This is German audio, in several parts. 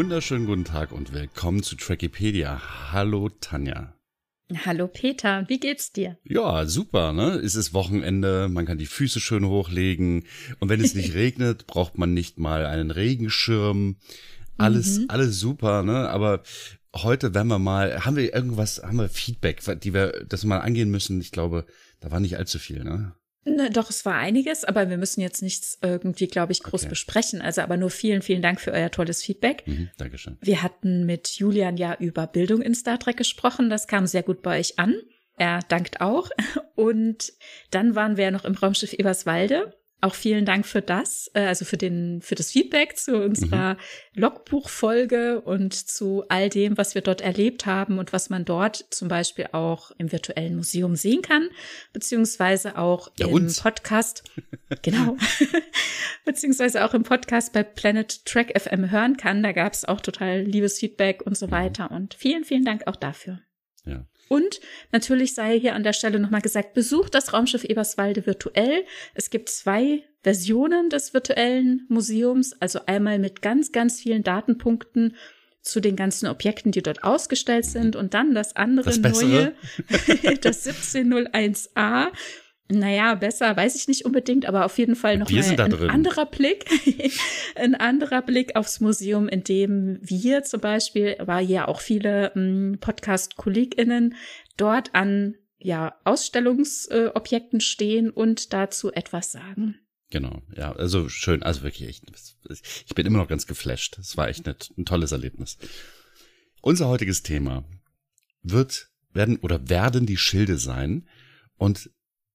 wunderschönen guten Tag und willkommen zu Trekkiepedia. Hallo Tanja. Hallo Peter, wie geht's dir? Ja, super, ne? Es ist Wochenende, man kann die Füße schön hochlegen und wenn es nicht regnet, braucht man nicht mal einen Regenschirm. Alles super, ne? Aber heute werden wir mal, haben wir Feedback, das wir mal angehen müssen? Ich glaube, da war nicht allzu viel, ne? Na, doch, es war einiges, aber wir müssen jetzt nichts irgendwie, glaube ich, groß besprechen. Also aber nur vielen, vielen Dank für euer tolles Feedback. Dankeschön. Wir hatten mit Julian ja über Bildung in Star Trek gesprochen. Das kam sehr gut bei euch an. Er dankt auch. Und dann waren wir ja noch im Raumschiff Eberswalde. Auch vielen Dank für das, also für das Feedback zu unserer Logbuchfolge und zu all dem, was wir dort erlebt haben und was man dort zum Beispiel auch im virtuellen Museum sehen kann, beziehungsweise auch im Podcast, genau, beziehungsweise auch im Podcast bei Planet Track FM hören kann. Da gab es auch total liebes Feedback und so weiter und vielen, vielen Dank auch dafür. Ja. Und natürlich sei hier an der Stelle nochmal gesagt, besucht das Raumschiff Eberswalde virtuell. Es gibt 2 Versionen des virtuellen Museums, also einmal mit ganz, ganz vielen Datenpunkten zu den ganzen Objekten, die dort ausgestellt sind und dann das andere neue, das 1701a. Naja, besser weiß ich nicht unbedingt, aber auf jeden Fall nochmal ein anderer Blick aufs Museum, in dem wir zum Beispiel, war ja auch viele Podcast-KollegInnen dort an Ausstellungsobjekten stehen und dazu etwas sagen. Genau, ja, also schön, also wirklich echt, ich bin immer noch ganz geflasht. Es war echt ein tolles Erlebnis. Unser heutiges Thema werden die Schilde sein und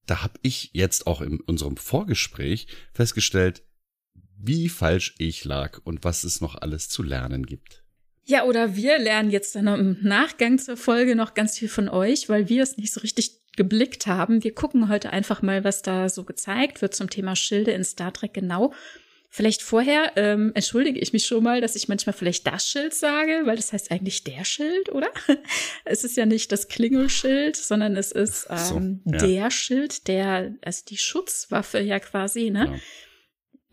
da habe ich jetzt auch in unserem Vorgespräch festgestellt, wie falsch ich lag und was es noch alles zu lernen gibt. Ja, oder wir lernen jetzt dann im Nachgang zur Folge noch ganz viel von euch, weil wir es nicht so richtig geblickt haben. Wir gucken heute einfach mal, was da so gezeigt wird zum Thema Schilde in Star Trek genau. Vielleicht vorher entschuldige ich mich schon mal, dass ich manchmal vielleicht das Schild sage, weil das heißt eigentlich der Schild, oder? Es ist ja nicht das Klingelschild, sondern es ist der Schild, also die Schutzwaffe ja quasi, ne? Ja.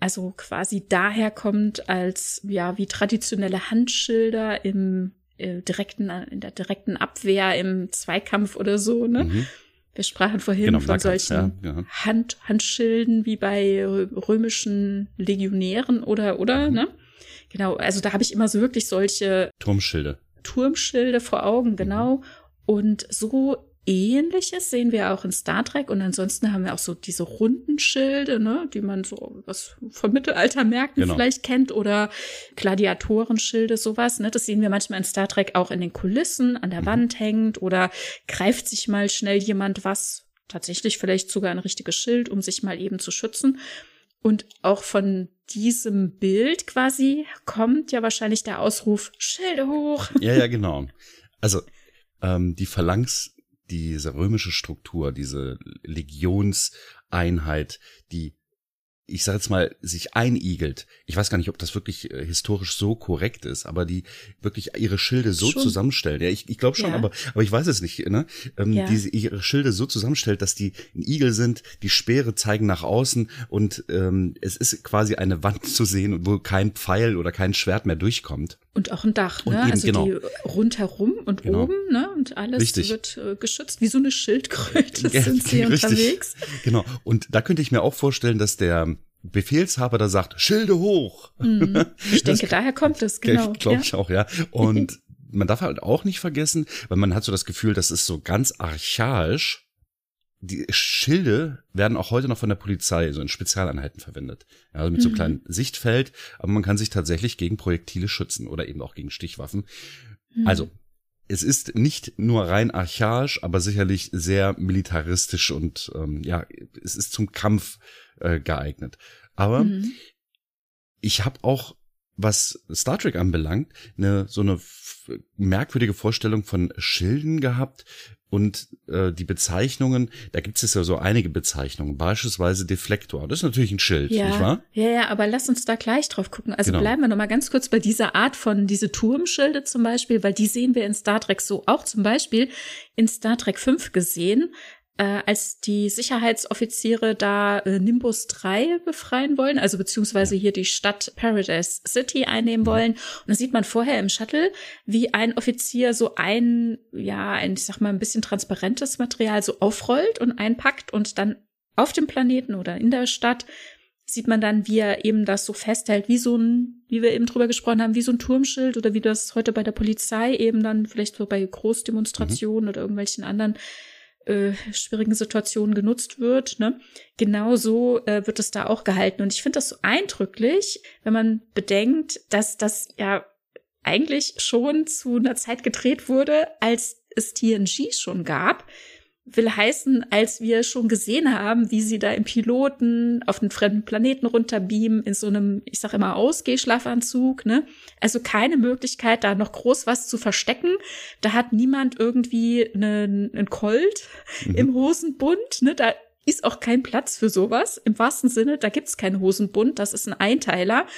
Also quasi daher kommt als, wie traditionelle Handschilder in der direkten Abwehr, im Zweikampf oder so, ne? Wir sprachen vorhin von solchen Handschilden wie bei römischen Legionären oder ne? Genau, also da habe ich immer so wirklich solche Turmschilde vor Augen, genau. Und so Ähnliches sehen wir auch in Star Trek und ansonsten haben wir auch so diese runden Schilde, ne, die man so was vom Mittelaltermärkten vielleicht kennt oder Gladiatorenschilde, sowas, ne, das sehen wir manchmal in Star Trek auch in den Kulissen, an der Wand hängend oder greift sich mal schnell jemand was, tatsächlich vielleicht sogar ein richtiges Schild, um sich mal eben zu schützen. Und auch von diesem Bild quasi kommt ja wahrscheinlich der Ausruf, Schilde hoch! Ja, genau. Also die Phalanx, diese römische Struktur, diese Legionseinheit, die, ich sag jetzt mal, sich einigelt. Ich weiß gar nicht, ob das wirklich historisch so korrekt ist, aber die wirklich ihre Schilde so zusammenstellen. Ja, ich glaube schon, aber ich weiß es nicht. Ne? Die ihre Schilde so zusammenstellt, dass die ein Igel sind, die Speere zeigen nach außen und es ist quasi eine Wand zu sehen, wo kein Pfeil oder kein Schwert mehr durchkommt. Und auch ein Dach, ne? Also die rundherum und oben, ne? Und alles wird geschützt, wie so eine Schildkröte sind sie unterwegs. Genau. Und da könnte ich mir auch vorstellen, dass der Befehlshaber da sagt, Schilde hoch. Ich denke, daher kommt es, genau. Glaube ich auch, ja. Und man darf halt auch nicht vergessen, weil man hat so das Gefühl, das ist so ganz archaisch. Die Schilde werden auch heute noch von der Polizei so in Spezialeinheiten verwendet. Ja, also mit so einem kleinen Sichtfeld, aber man kann sich tatsächlich gegen Projektile schützen oder eben auch gegen Stichwaffen. Also, es ist nicht nur rein archaisch, aber sicherlich sehr militaristisch und es ist zum Kampf geeignet. Aber ich habe auch, was Star Trek anbelangt, so eine merkwürdige Vorstellung von Schilden gehabt. Und die Bezeichnungen, da gibt es ja so einige Bezeichnungen, beispielsweise Deflektor. Das ist natürlich ein Schild, nicht wahr? Ja, aber lass uns da gleich drauf gucken. Also bleiben wir noch mal ganz kurz bei dieser Art von, diese Turmschilde zum Beispiel, weil die sehen wir in Star Trek so auch zum Beispiel in Star Trek V gesehen. als die Sicherheitsoffiziere da Nimbus 3 befreien wollen, also beziehungsweise hier die Stadt Paradise City einnehmen wollen. Und da sieht man vorher im Shuttle, wie ein Offizier so ein, ich sag mal, ein bisschen transparentes Material so aufrollt und einpackt und dann auf dem Planeten oder in der Stadt sieht man dann, wie er eben das so festhält, wie so ein, wie wir eben drüber gesprochen haben, wie so ein Turmschild oder wie das heute bei der Polizei eben dann vielleicht so bei Großdemonstrationen oder irgendwelchen anderen schwierigen Situationen genutzt wird. Ne? Genauso wird es da auch gehalten. Und ich finde das so eindrücklich, wenn man bedenkt, dass das ja eigentlich schon zu einer Zeit gedreht wurde, als es TNG schon gab. Will heißen, als wir schon gesehen haben, wie sie da im Piloten auf einen fremden Planeten runterbeamen, in so einem, ich sag immer, Ausgehschlafanzug, ne? Also keine Möglichkeit, da noch groß was zu verstecken. Da hat niemand irgendwie einen Colt im Hosenbund, ne? Da ist auch kein Platz für sowas. Im wahrsten Sinne, da gibt's keinen Hosenbund, das ist ein Einteiler.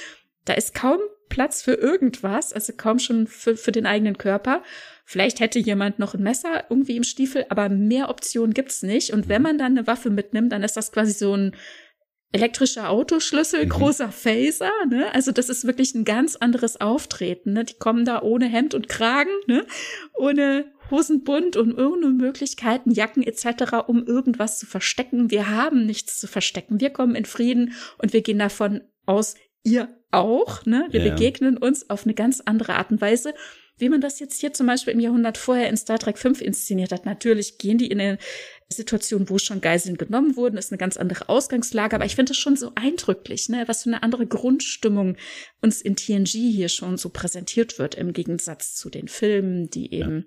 Da ist kaum Platz für irgendwas, also kaum schon für den eigenen Körper. Vielleicht hätte jemand noch ein Messer irgendwie im Stiefel, aber mehr Optionen gibt's nicht. Und wenn man dann eine Waffe mitnimmt, dann ist das quasi so ein elektrischer Autoschlüssel, großer Phaser, ne? Also das ist wirklich ein ganz anderes Auftreten, ne? Die kommen da ohne Hemd und Kragen, ne? Ohne Hosenbund und ohne Möglichkeiten, Jacken etc., um irgendwas zu verstecken. Wir haben nichts zu verstecken. Wir kommen in Frieden und wir gehen davon aus, ihr auch, ne? Wir begegnen uns auf eine ganz andere Art und Weise, wie man das jetzt hier zum Beispiel im Jahrhundert vorher in Star Trek V inszeniert hat. Natürlich gehen die in eine Situation, wo schon Geiseln genommen wurden, ist eine ganz andere Ausgangslage, aber ich finde das schon so eindrücklich, ne? Was für eine andere Grundstimmung uns in TNG hier schon so präsentiert wird, im Gegensatz zu den Filmen, die eben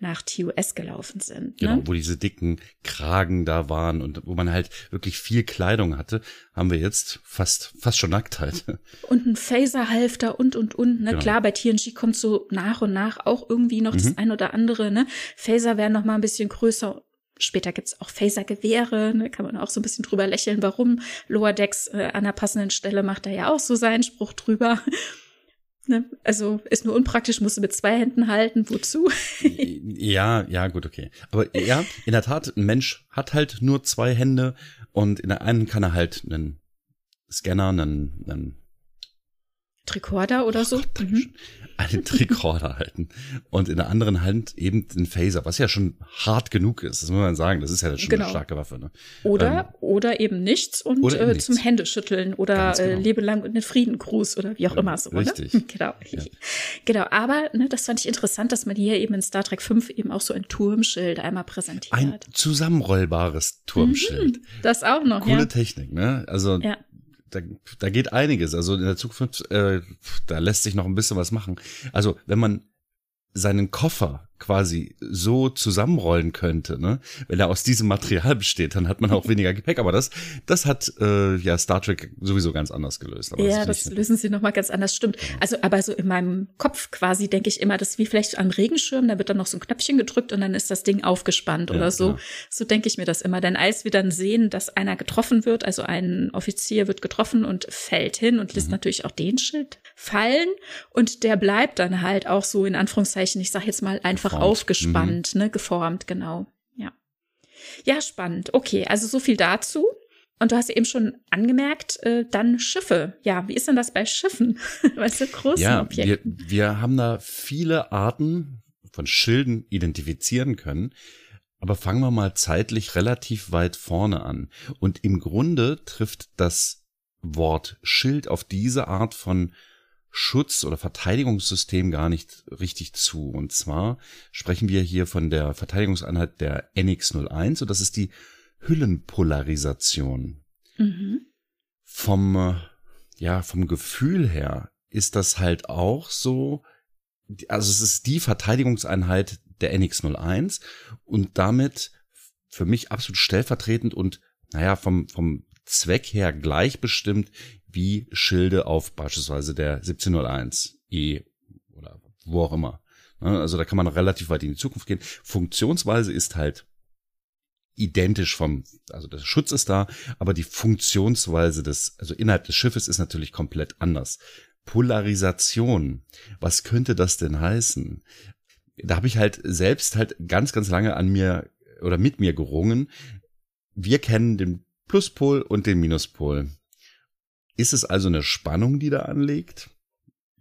nach TOS gelaufen sind. Genau, ne? Wo diese dicken Kragen da waren und wo man halt wirklich viel Kleidung hatte, haben wir jetzt fast schon Nacktheit. Und ein Phaserhalfter und, ne? Genau. Klar, bei TNG kommt so nach und nach auch irgendwie noch das ein oder andere, ne? Phaser werden noch mal ein bisschen größer. Später gibt's auch Phasergewehre, ne? Kann man auch so ein bisschen drüber lächeln, warum. Lower Decks an der passenden Stelle macht er ja auch so seinen Spruch drüber. Ne? Also ist nur unpraktisch, musst du mit zwei Händen halten, wozu? Ja, gut, okay. Aber ja, in der Tat, ein Mensch hat halt nur zwei Hände und in der einen kann er halt einen Scanner, einen Tricorder oder so. Einen Tricorder halten und in der anderen Hand eben den Phaser, was ja schon hart genug ist, das muss man sagen, das ist ja schon eine starke Waffe. Ne? Oder eben nichts und eben nichts. Zum Händeschütteln oder lebelang und einen Friedengruß oder wie auch immer so. Richtig. Ne? Genau. Ja. Genau, aber ne, das fand ich interessant, dass man hier eben in Star Trek V eben auch so ein Turmschild einmal präsentiert hat. Ein zusammenrollbares Turmschild. Das auch noch, coole Technik, ne? Also Da geht einiges. Also in der Zukunft, da lässt sich noch ein bisschen was machen. Also wenn man seinen Koffer quasi so zusammenrollen könnte, ne, wenn er aus diesem Material besteht, dann hat man auch weniger Gepäck. Aber das hat Star Trek sowieso ganz anders gelöst. Aber ja, das lösen sie nochmal ganz anders, stimmt. Genau. Also aber so in meinem Kopf quasi denke ich immer, das ist wie vielleicht am Regenschirm, da wird dann noch so ein Knöpfchen gedrückt und dann ist das Ding aufgespannt oder so. Klar. So denke ich mir das immer. Denn als wir dann sehen, dass einer getroffen wird, also ein Offizier wird getroffen und fällt hin und lässt natürlich auch den Schild fallen und der bleibt dann halt auch so in Anführungszeichen, ich sag jetzt mal einfach aufgespannt, ne, geformt, genau. Ja, spannend. Okay, also so viel dazu. Und du hast eben schon angemerkt, dann Schiffe. Ja, wie ist denn das bei Schiffen? Weißt du, großen Objekten? Wir haben da viele Arten von Schilden identifizieren können. Aber fangen wir mal zeitlich relativ weit vorne an. Und im Grunde trifft das Wort Schild auf diese Art von Schutz- oder Verteidigungssystem gar nicht richtig zu. Und zwar sprechen wir hier von der Verteidigungseinheit der NX01 und das ist die Hüllenpolarisation. Vom Gefühl her ist das halt auch so, also es ist die Verteidigungseinheit der NX01 und damit für mich absolut stellvertretend und vom Zweck her gleichbestimmt wie Schilde auf beispielsweise der 1701 E oder wo auch immer. Also da kann man relativ weit in die Zukunft gehen. Funktionsweise ist halt identisch also der Schutz ist da, aber die Funktionsweise also innerhalb des Schiffes ist natürlich komplett anders. Polarisation. Was könnte das denn heißen? Da habe ich halt selbst ganz, ganz lange an mir oder mit mir gerungen. Wir kennen den Pluspol und den Minuspol. Ist es also eine Spannung, die da anlegt?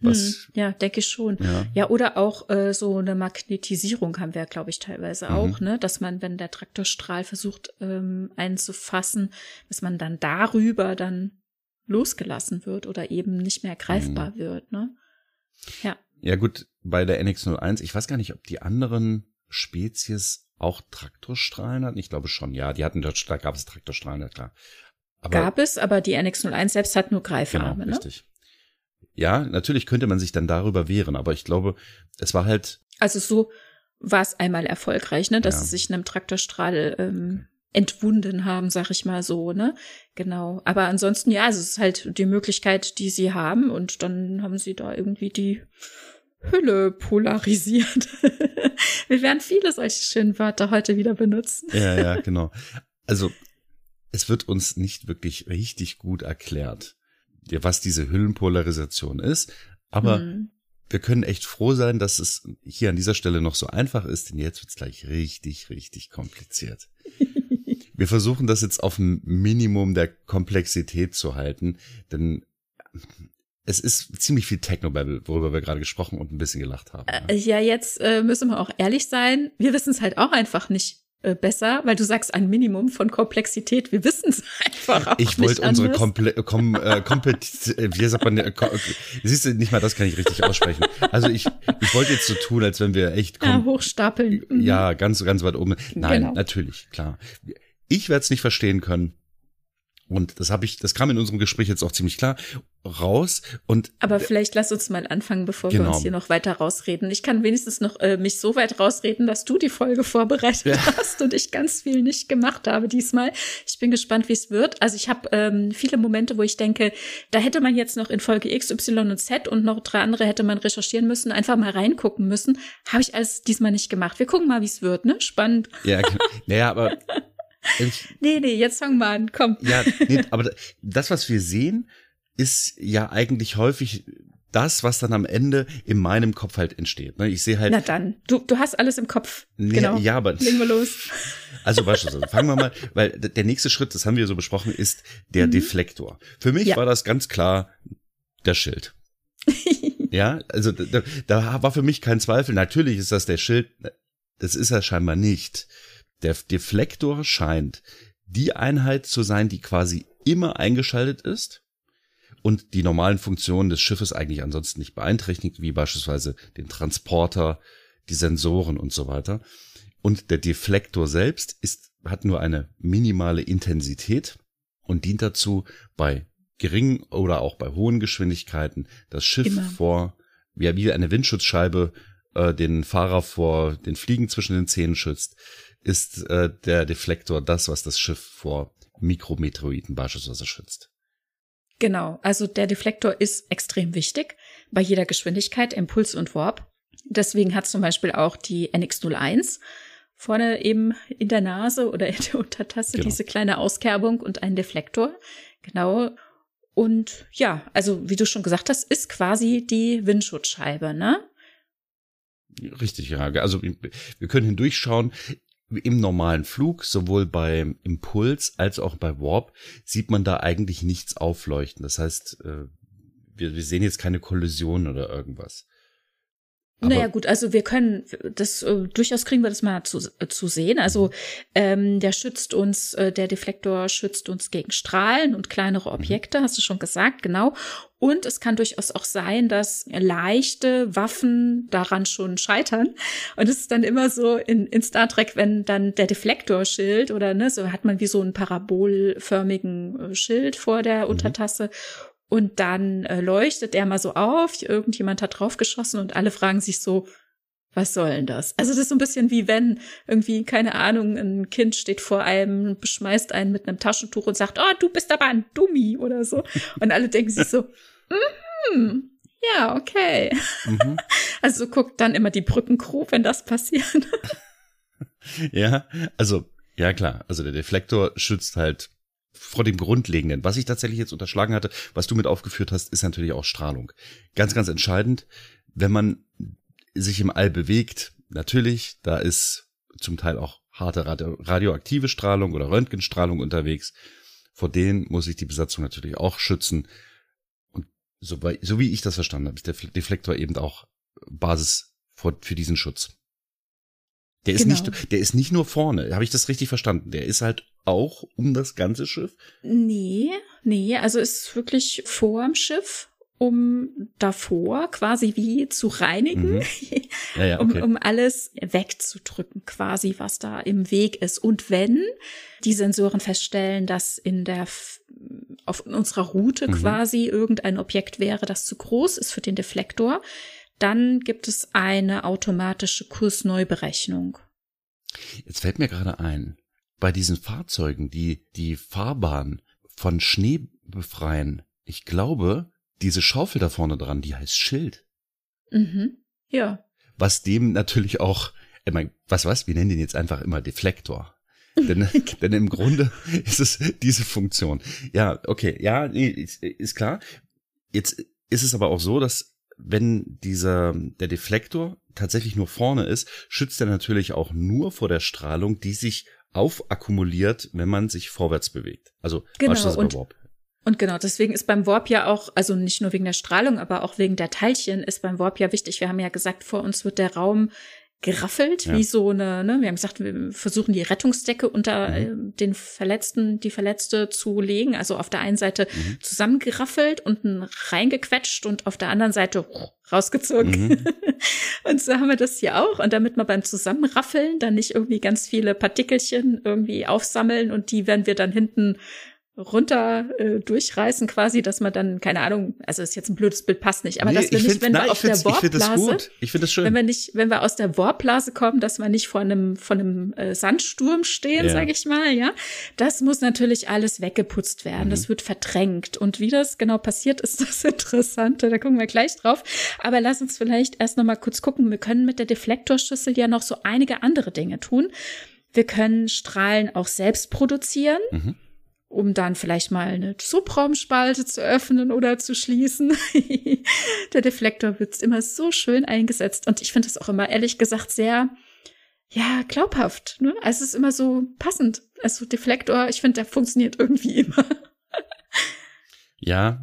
Was? Ja, denke ich schon. Ja, ja, oder auch so eine Magnetisierung haben wir, glaube ich, teilweise auch, ne? Dass man, wenn der Traktorstrahl versucht, einen zu fassen, dass man dann darüber dann losgelassen wird oder eben nicht mehr greifbar wird, ne? Ja. Ja gut, bei der NX01, ich weiß gar nicht, ob die anderen Spezies auch Traktorstrahlen hatten. Ich glaube schon, ja. Die hatten dort, da gab es Traktorstrahlen, ja klar. Aber, gab es, aber die NX01 selbst hat nur Greifarme, genau, richtig. Ne? Ja, natürlich könnte man sich dann darüber wehren, aber ich glaube, es war halt. Also so war es einmal erfolgreich, ne, dass sie sich einem Traktorstrahl entwunden haben, sag ich mal so, ne, genau. Aber ansonsten, ja, es ist halt die Möglichkeit, die sie haben, und dann haben sie da irgendwie die Hülle polarisiert. Wir werden viele solche schönen Wörter heute wieder benutzen. Ja, ja, genau. Also es wird uns nicht wirklich richtig gut erklärt, was diese Hüllenpolarisation ist. Aber wir können echt froh sein, dass es hier an dieser Stelle noch so einfach ist, denn jetzt wird es gleich richtig, richtig kompliziert. Wir versuchen das jetzt auf ein Minimum der Komplexität zu halten, denn es ist ziemlich viel Technobabble, worüber wir gerade gesprochen und ein bisschen gelacht haben. Ja, jetzt müssen wir auch ehrlich sein. Wir wissen es halt auch einfach nicht besser, weil du sagst ein Minimum von Komplexität. Wir wissen es einfach auch nicht. Ich wollte unsere wie sagt man, siehst du, nicht mal das kann ich richtig aussprechen. Also ich wollte jetzt so tun, als wenn wir echt hochstapeln. Ja, ganz, ganz weit oben. Nein, genau. Natürlich, klar. Ich werde es nicht verstehen können. Und das kam in unserem Gespräch jetzt auch ziemlich klar raus. Aber vielleicht lass uns mal anfangen, bevor wir uns hier noch weiter rausreden. Ich kann wenigstens noch mich so weit rausreden, dass du die Folge vorbereitet hast und ich ganz viel nicht gemacht habe diesmal. Ich bin gespannt, wie es wird. Also ich habe viele Momente, wo ich denke, da hätte man jetzt noch in Folge X, Y und Z und noch 3 andere hätte man recherchieren müssen, einfach mal reingucken müssen. Habe ich alles diesmal nicht gemacht. Wir gucken mal, wie es wird, ne? Spannend. Ja, naja, aber nee, jetzt fangen wir an, komm. Ja, nee, aber das, was wir sehen, ist ja eigentlich häufig das, was dann am Ende in meinem Kopf halt entsteht. Ich sehe halt. Na dann, du hast alles im Kopf. Nee, genau. Ja, aber. Legen wir los. Also beispielsweise, fangen wir mal, weil der nächste Schritt, das haben wir so besprochen, ist der Deflektor. Für mich war das ganz klar der Schild. Ja, also da war für mich kein Zweifel. Natürlich ist das der Schild. Das ist er scheinbar nicht. Der Deflektor scheint die Einheit zu sein, die quasi immer eingeschaltet ist und die normalen Funktionen des Schiffes eigentlich ansonsten nicht beeinträchtigt, wie beispielsweise den Transporter, die Sensoren und so weiter. Und der Deflektor selbst hat nur eine minimale Intensität und dient dazu, bei geringen oder auch bei hohen Geschwindigkeiten das Schiff wie eine Windschutzscheibe den Fahrer vor den Fliegen zwischen den Zähnen schützt, ist der Deflektor das, was das Schiff vor Mikrometeoriten beispielsweise schützt. Genau, also der Deflektor ist extrem wichtig bei jeder Geschwindigkeit, Impuls und Warp. Deswegen hat zum Beispiel auch die NX01 vorne eben in der Nase oder in der Untertasse diese kleine Auskerbung und einen Deflektor. Genau. Und ja, also wie du schon gesagt hast, ist quasi die Windschutzscheibe, ne? Richtig, ja. Also wir können hindurchschauen. Im normalen Flug, sowohl beim Impuls als auch bei Warp, sieht man da eigentlich nichts aufleuchten. Das heißt, wir sehen jetzt keine Kollision oder irgendwas. Aber naja gut, also wir können das, durchaus kriegen wir das mal zu sehen. Also der schützt uns, der Deflektor schützt uns gegen Strahlen und kleinere Objekte, hast du schon gesagt, genau. Und es kann durchaus auch sein, dass leichte Waffen daran schon scheitern. Und es ist dann immer so in Star Trek, wenn dann der Deflektorschild oder ne, so hat man wie so einen parabolförmigen Schild vor der Untertasse. Und dann leuchtet er mal so auf, irgendjemand hat draufgeschossen und alle fragen sich so, was soll denn das? Also das ist so ein bisschen wie wenn irgendwie, keine Ahnung, ein Kind steht vor einem, beschmeißt einen mit einem Taschentuch und sagt, oh, du bist aber ein Dummi oder so. Und alle denken sich so, ja, okay. Also guckt dann immer die Brückencrew, wenn das passiert. Ja, also, ja klar, also der Deflektor schützt halt vor dem Grundlegenden. Was ich tatsächlich jetzt unterschlagen hatte, was du mit aufgeführt hast, ist natürlich auch Strahlung. Ganz, ganz entscheidend, wenn man sich im All bewegt, natürlich, da ist zum Teil auch harte radioaktive Strahlung oder Röntgenstrahlung unterwegs. Vor denen muss sich die Besatzung natürlich auch schützen. Und so wie ich das verstanden habe, ist der Deflektor eben auch Basis für diesen Schutz. Der ist, der ist nicht nur vorne, habe ich das richtig verstanden? Der ist halt auch um das ganze Schiff? Nee, also ist wirklich vorm Schiff, um davor quasi wie zu reinigen, ja, okay. um alles wegzudrücken quasi, was da im Weg ist. Und wenn die Sensoren feststellen, dass auf unserer Route quasi irgendein Objekt wäre, das zu groß ist für den Deflektor, dann gibt es eine automatische Kursneuberechnung. Jetzt fällt mir gerade ein, bei diesen Fahrzeugen, die die Fahrbahn von Schnee befreien, ich glaube, diese Schaufel da vorne dran, die heißt Schild. Ja. Was dem natürlich auch, ich meine, wir nennen den jetzt einfach immer Deflektor. Denn im Grunde ist es diese Funktion. Ja, okay, ja, nee, ist klar. Jetzt ist es aber auch so, dass wenn der Deflektor tatsächlich nur vorne ist, schützt er natürlich auch nur vor der Strahlung, die sich aufakkumuliert, wenn man sich vorwärts bewegt. Also beispielsweise bei Warp. Und genau, deswegen ist beim Warp ja auch, also nicht nur wegen der Strahlung, aber auch wegen der Teilchen ist beim Warp ja wichtig. Wir haben ja gesagt, vor uns wird der Raum geraffelt, wie so eine, ne? Wir haben gesagt, wir versuchen die Rettungsdecke unter den Verletzten, die Verletzte zu legen. Also auf der einen Seite zusammengeraffelt, unten reingequetscht und auf der anderen Seite rausgezogen. Und so haben wir das hier auch. Und damit wir beim Zusammenraffeln dann nicht irgendwie ganz viele Partikelchen irgendwie aufsammeln und die werden wir dann hinten runter durchreißen quasi, dass man dann, keine Ahnung, also ist jetzt ein blödes Bild, passt nicht, aber nee, dass wir nicht, wenn wir auf der Warpblase, ich finde das schön, wenn wir aus der Warpblase kommen, dass wir nicht vor einem Sandsturm stehen, sage ich mal, ja, das muss natürlich alles weggeputzt werden, das wird verdrängt und wie das genau passiert, ist das Interessante, da gucken wir gleich drauf, aber lass uns vielleicht erst nochmal kurz gucken, wir können mit der Deflektorschüssel ja noch so einige andere Dinge tun, wir können Strahlen auch selbst produzieren, um dann vielleicht mal eine Subraumspalte zu öffnen oder zu schließen. Der Deflektor wird immer so schön eingesetzt. Und ich finde das auch immer, ehrlich gesagt, sehr, ja, glaubhaft. Ne? Also es ist immer so passend. Also Deflektor, ich finde, der funktioniert irgendwie immer. Ja,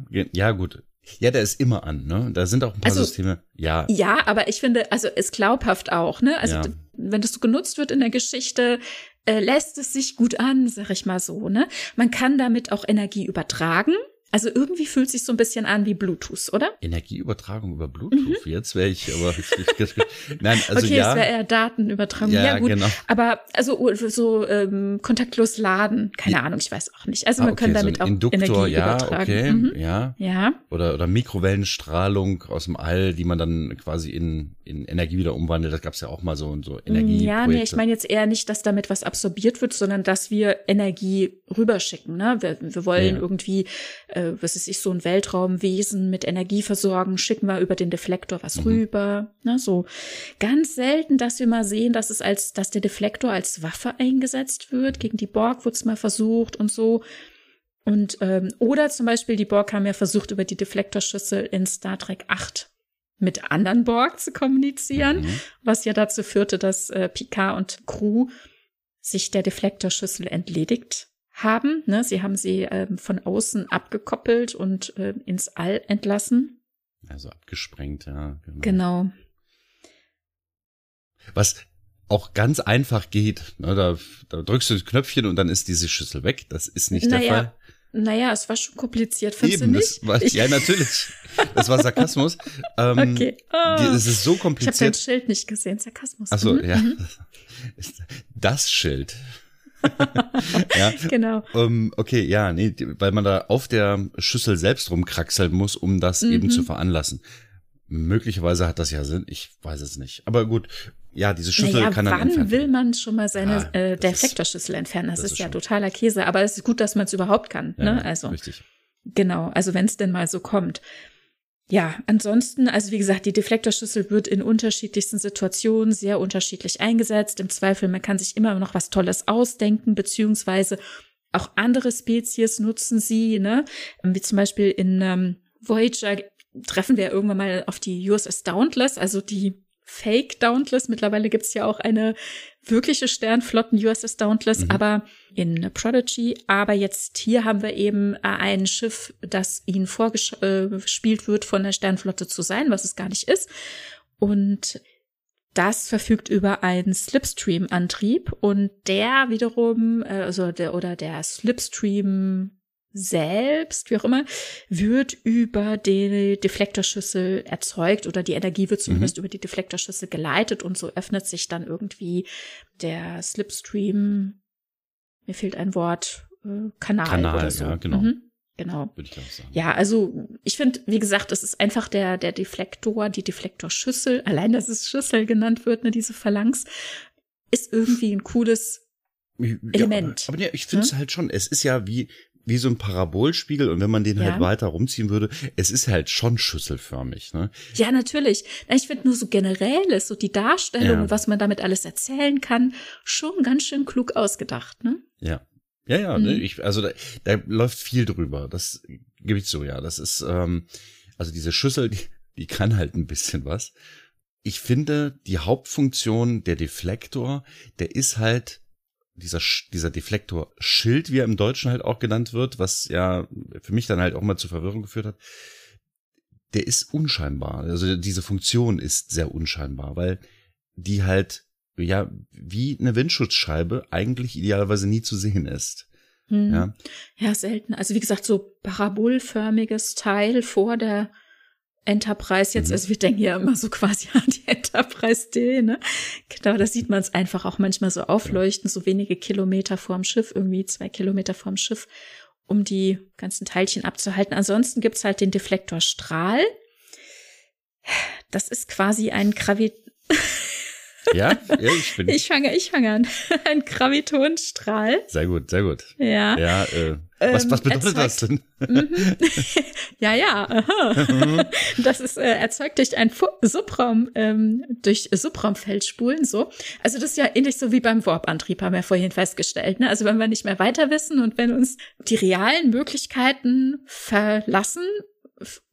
gut. Ja, der ist immer an, ne? Da sind auch ein paar Systeme, ja. Ja, aber ich finde, also ist glaubhaft auch, ne? Also wenn das so genutzt wird in der Geschichte, lässt es sich gut an, sag ich mal so, ne? Man kann damit auch Energie übertragen. Also irgendwie fühlt es sich so ein bisschen an wie Bluetooth, oder? Energieübertragung über Bluetooth, jetzt wäre ich aber... Nein, also okay, es wäre eher Datenübertragung. Ja, gut. Genau. Aber also so kontaktlos laden, keine Ahnung, ich weiß auch nicht. Also man kann damit so auch Induktor, Energie übertragen. Okay, ja. Oder Mikrowellenstrahlung aus dem All, die man dann quasi in Energie wieder umwandelt. Das gab es ja auch mal so Energieprojekte. Ja, nee, ich meine jetzt eher nicht, dass damit was absorbiert wird, sondern dass wir Energie rüberschicken, ne? Wir wollen irgendwie... was ist so ein Weltraumwesen mit Energie versorgen, schicken wir über den Deflektor was rüber. Na, so ganz selten, dass wir mal sehen, dass der Deflektor als Waffe eingesetzt wird. Gegen die Borg wurde es mal versucht und so. Und oder zum Beispiel die Borg haben ja versucht, über die Deflektorschüssel in Star Trek 8 mit anderen Borg zu kommunizieren, was ja dazu führte, dass Picard und Crew sich der Deflektorschüssel entledigt haben. Ne? Sie haben sie von außen abgekoppelt und ins All entlassen. Also abgesprengt, ja. Genau. Was auch ganz einfach geht. Ne? Da drückst du das Knöpfchen und dann ist diese Schüssel weg. Das ist nicht der Fall. Naja, es war schon kompliziert, findest du nicht? Ja, natürlich. Das war Sarkasmus. Okay. Es ist so kompliziert. Ich habe das Schild nicht gesehen, Sarkasmus. Achso, ja. Das Schild. Ja. Genau. Okay, ja, nee, weil man da auf der Schüssel selbst rumkraxeln muss, um das eben zu veranlassen. Möglicherweise hat das ja Sinn, ich weiß es nicht. Aber gut, ja, diese Schüssel kann dann entfernt werden. Wann will man schon mal seine Deflektorschüssel entfernen? Das ist ja totaler Käse, aber es ist gut, dass man es überhaupt kann. Ja, ne? Also, richtig. Genau, also wenn es denn mal so kommt. Ja, ansonsten, also wie gesagt, die Deflektorschüssel wird in unterschiedlichsten Situationen sehr unterschiedlich eingesetzt. Im Zweifel, man kann sich immer noch was Tolles ausdenken, beziehungsweise auch andere Spezies nutzen sie, ne? Wie zum Beispiel in Voyager treffen wir irgendwann mal auf die USS Dauntless, also die Fake Dauntless. Mittlerweile gibt es ja auch eine wirkliche Sternflotten USS Dauntless, aber in Prodigy. Aber jetzt hier haben wir eben ein Schiff, das ihnen vorgespielt wird, von der Sternflotte zu sein, was es gar nicht ist. Und das verfügt über einen Slipstream-Antrieb und der wiederum, der Slipstream selbst, wie auch immer, wird über die Deflektorschüssel erzeugt oder die Energie wird zumindest über die Deflektorschüssel geleitet und so öffnet sich dann irgendwie der Slipstream, mir fehlt ein Wort, Kanal oder so. Ja, genau. Genau. Würde ich auch sagen. Ja, also ich finde, wie gesagt, es ist einfach der Deflektor, die Deflektorschüssel, allein, dass es Schüssel genannt wird, ne, diese Phalanx, ist irgendwie ein cooles Element. Ja, aber ja, ich finde es halt schon, es ist ja wie so ein Parabolspiegel und wenn man den halt weiter rumziehen würde, es ist halt schon schüsselförmig, ne? Ja, natürlich. Ich finde nur so generell ist so die Darstellung und was man damit alles erzählen kann, schon ganz schön klug ausgedacht, ne? Ja. Ja, ne, da läuft viel drüber. Das gebe ich so, ja. Das ist, also diese Schüssel, die kann halt ein bisschen was. Ich finde, die Hauptfunktion der Deflektor, der ist halt dieser Deflektor-Schild, wie er im Deutschen halt auch genannt wird, was ja für mich dann halt auch mal zu Verwirrung geführt hat, der ist unscheinbar. Also diese Funktion ist sehr unscheinbar, weil die halt ja wie eine Windschutzscheibe eigentlich idealerweise nie zu sehen ist. Ja, selten. Also wie gesagt, so parabolförmiges Teil vor der Enterprise jetzt, also wir denken ja immer so quasi an die Enterprise D, ne? Genau, da sieht man es einfach auch manchmal so aufleuchten, so wenige Kilometer vorm Schiff, irgendwie 2 Kilometer vorm Schiff, um die ganzen Teilchen abzuhalten. Ansonsten gibt's halt den Deflektorstrahl. Das ist quasi ein Ich fange an. Ein Gravitonstrahl. Sehr gut, sehr gut. Ja. Was bedeutet das denn? Das ist erzeugt durch ein durch Subraumfeldspulen so. Also das ist ja ähnlich so wie beim Warp-Antrieb, haben wir vorhin festgestellt, ne? Also wenn wir nicht mehr weiter wissen und wenn uns die realen Möglichkeiten verlassen,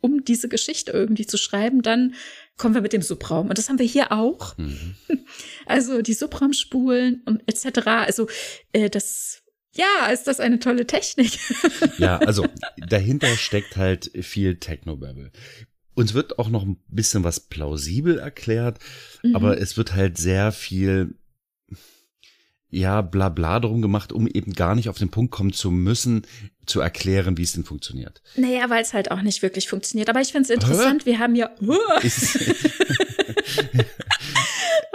um diese Geschichte irgendwie zu schreiben, dann kommen wir mit dem Subraum. Und das haben wir hier auch. Also die Subraumspulen und etc. Also ist das eine tolle Technik. Ja, also dahinter steckt halt viel Technobabble. Uns wird auch noch ein bisschen was plausibel erklärt, aber es wird halt sehr viel Blabla drum gemacht, um eben gar nicht auf den Punkt kommen zu müssen, zu erklären, wie es denn funktioniert. Naja, weil es halt auch nicht wirklich funktioniert. Aber ich finde es interessant, wir haben ja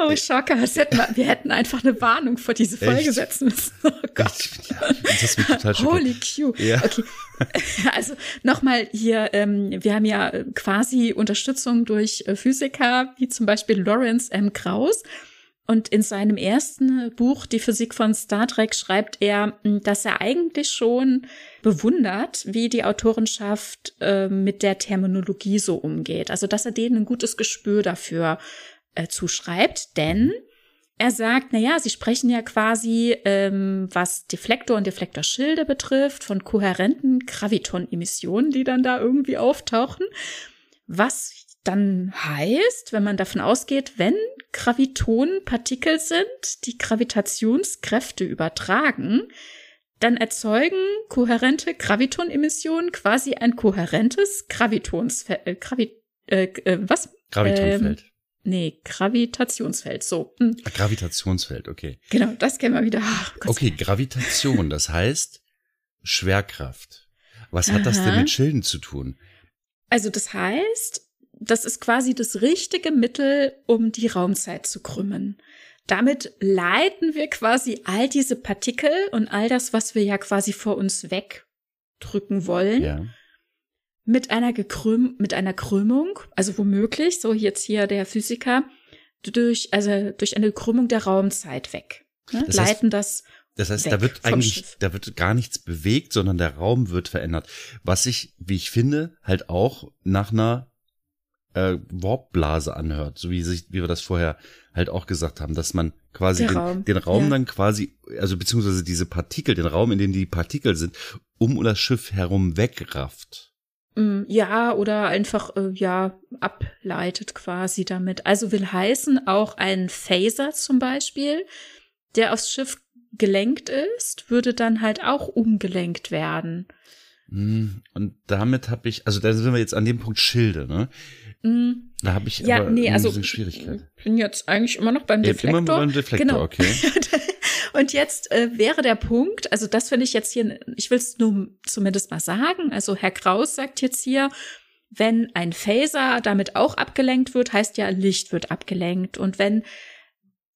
Oh, Schocker, wir hätten einfach eine Warnung vor diese Folge setzen müssen. Oh Gott. Das ist total Holy Q. Ja. Okay. Also nochmal hier, wir haben ja quasi Unterstützung durch Physiker, wie zum Beispiel Lawrence M. Krauss. Und in seinem ersten Buch, Die Physik von Star Trek, schreibt er, dass er eigentlich schon bewundert, wie die Autorenschaft mit der Terminologie so umgeht. Also, dass er denen ein gutes Gespür dafür zuschreibt, denn er sagt, sie sprechen ja quasi, was Deflektor und Deflektorschilde betrifft, von kohärenten Graviton-Emissionen, die dann da irgendwie auftauchen, was dann heißt, wenn man davon ausgeht, wenn Gravitonen Partikel sind, die Gravitationskräfte übertragen, dann erzeugen kohärente Gravitonemissionen quasi ein kohärentes Gravitonsfeld. Gravitonfeld. Gravitationsfeld, so. Gravitationsfeld, okay. Genau, das kennen wir wieder. Gravitation, das heißt Schwerkraft. Was hat das denn mit Schilden zu tun? Also das heißt, das ist quasi das richtige Mittel, um die Raumzeit zu krümmen. Damit leiten wir quasi all diese Partikel und all das, was wir ja quasi vor uns wegdrücken wollen, mit einer Krümmung, also womöglich, so jetzt hier der Physiker, durch eine Krümmung der Raumzeit weg. Ne? Das leiten das. Das heißt, da wird gar nichts bewegt, sondern der Raum wird verändert. Was sich, wie ich finde, halt auch nach einer Warpblase anhört, so wie wir das vorher halt auch gesagt haben, dass man quasi den Raum dann quasi, also beziehungsweise diese Partikel, den Raum, in dem die Partikel sind, um das Schiff herum wegrafft. Ja, oder einfach, ja, ableitet quasi damit. Also will heißen, auch ein Phaser zum Beispiel, der aufs Schiff gelenkt ist, würde dann halt auch umgelenkt werden. Und damit habe ich, also da sind wir jetzt an dem Punkt Schilde, ne? Da habe ich ja, aber nee, also, eine Schwierigkeit. Ich bin jetzt eigentlich immer noch beim Deflektor. Immer beim Deflektor, genau. Okay. Und jetzt wäre der Punkt, also das finde ich jetzt hier, ich will es nur zumindest mal sagen, also Herr Krauss sagt jetzt hier, wenn ein Phaser damit auch abgelenkt wird, heißt ja, Licht wird abgelenkt. Und wenn,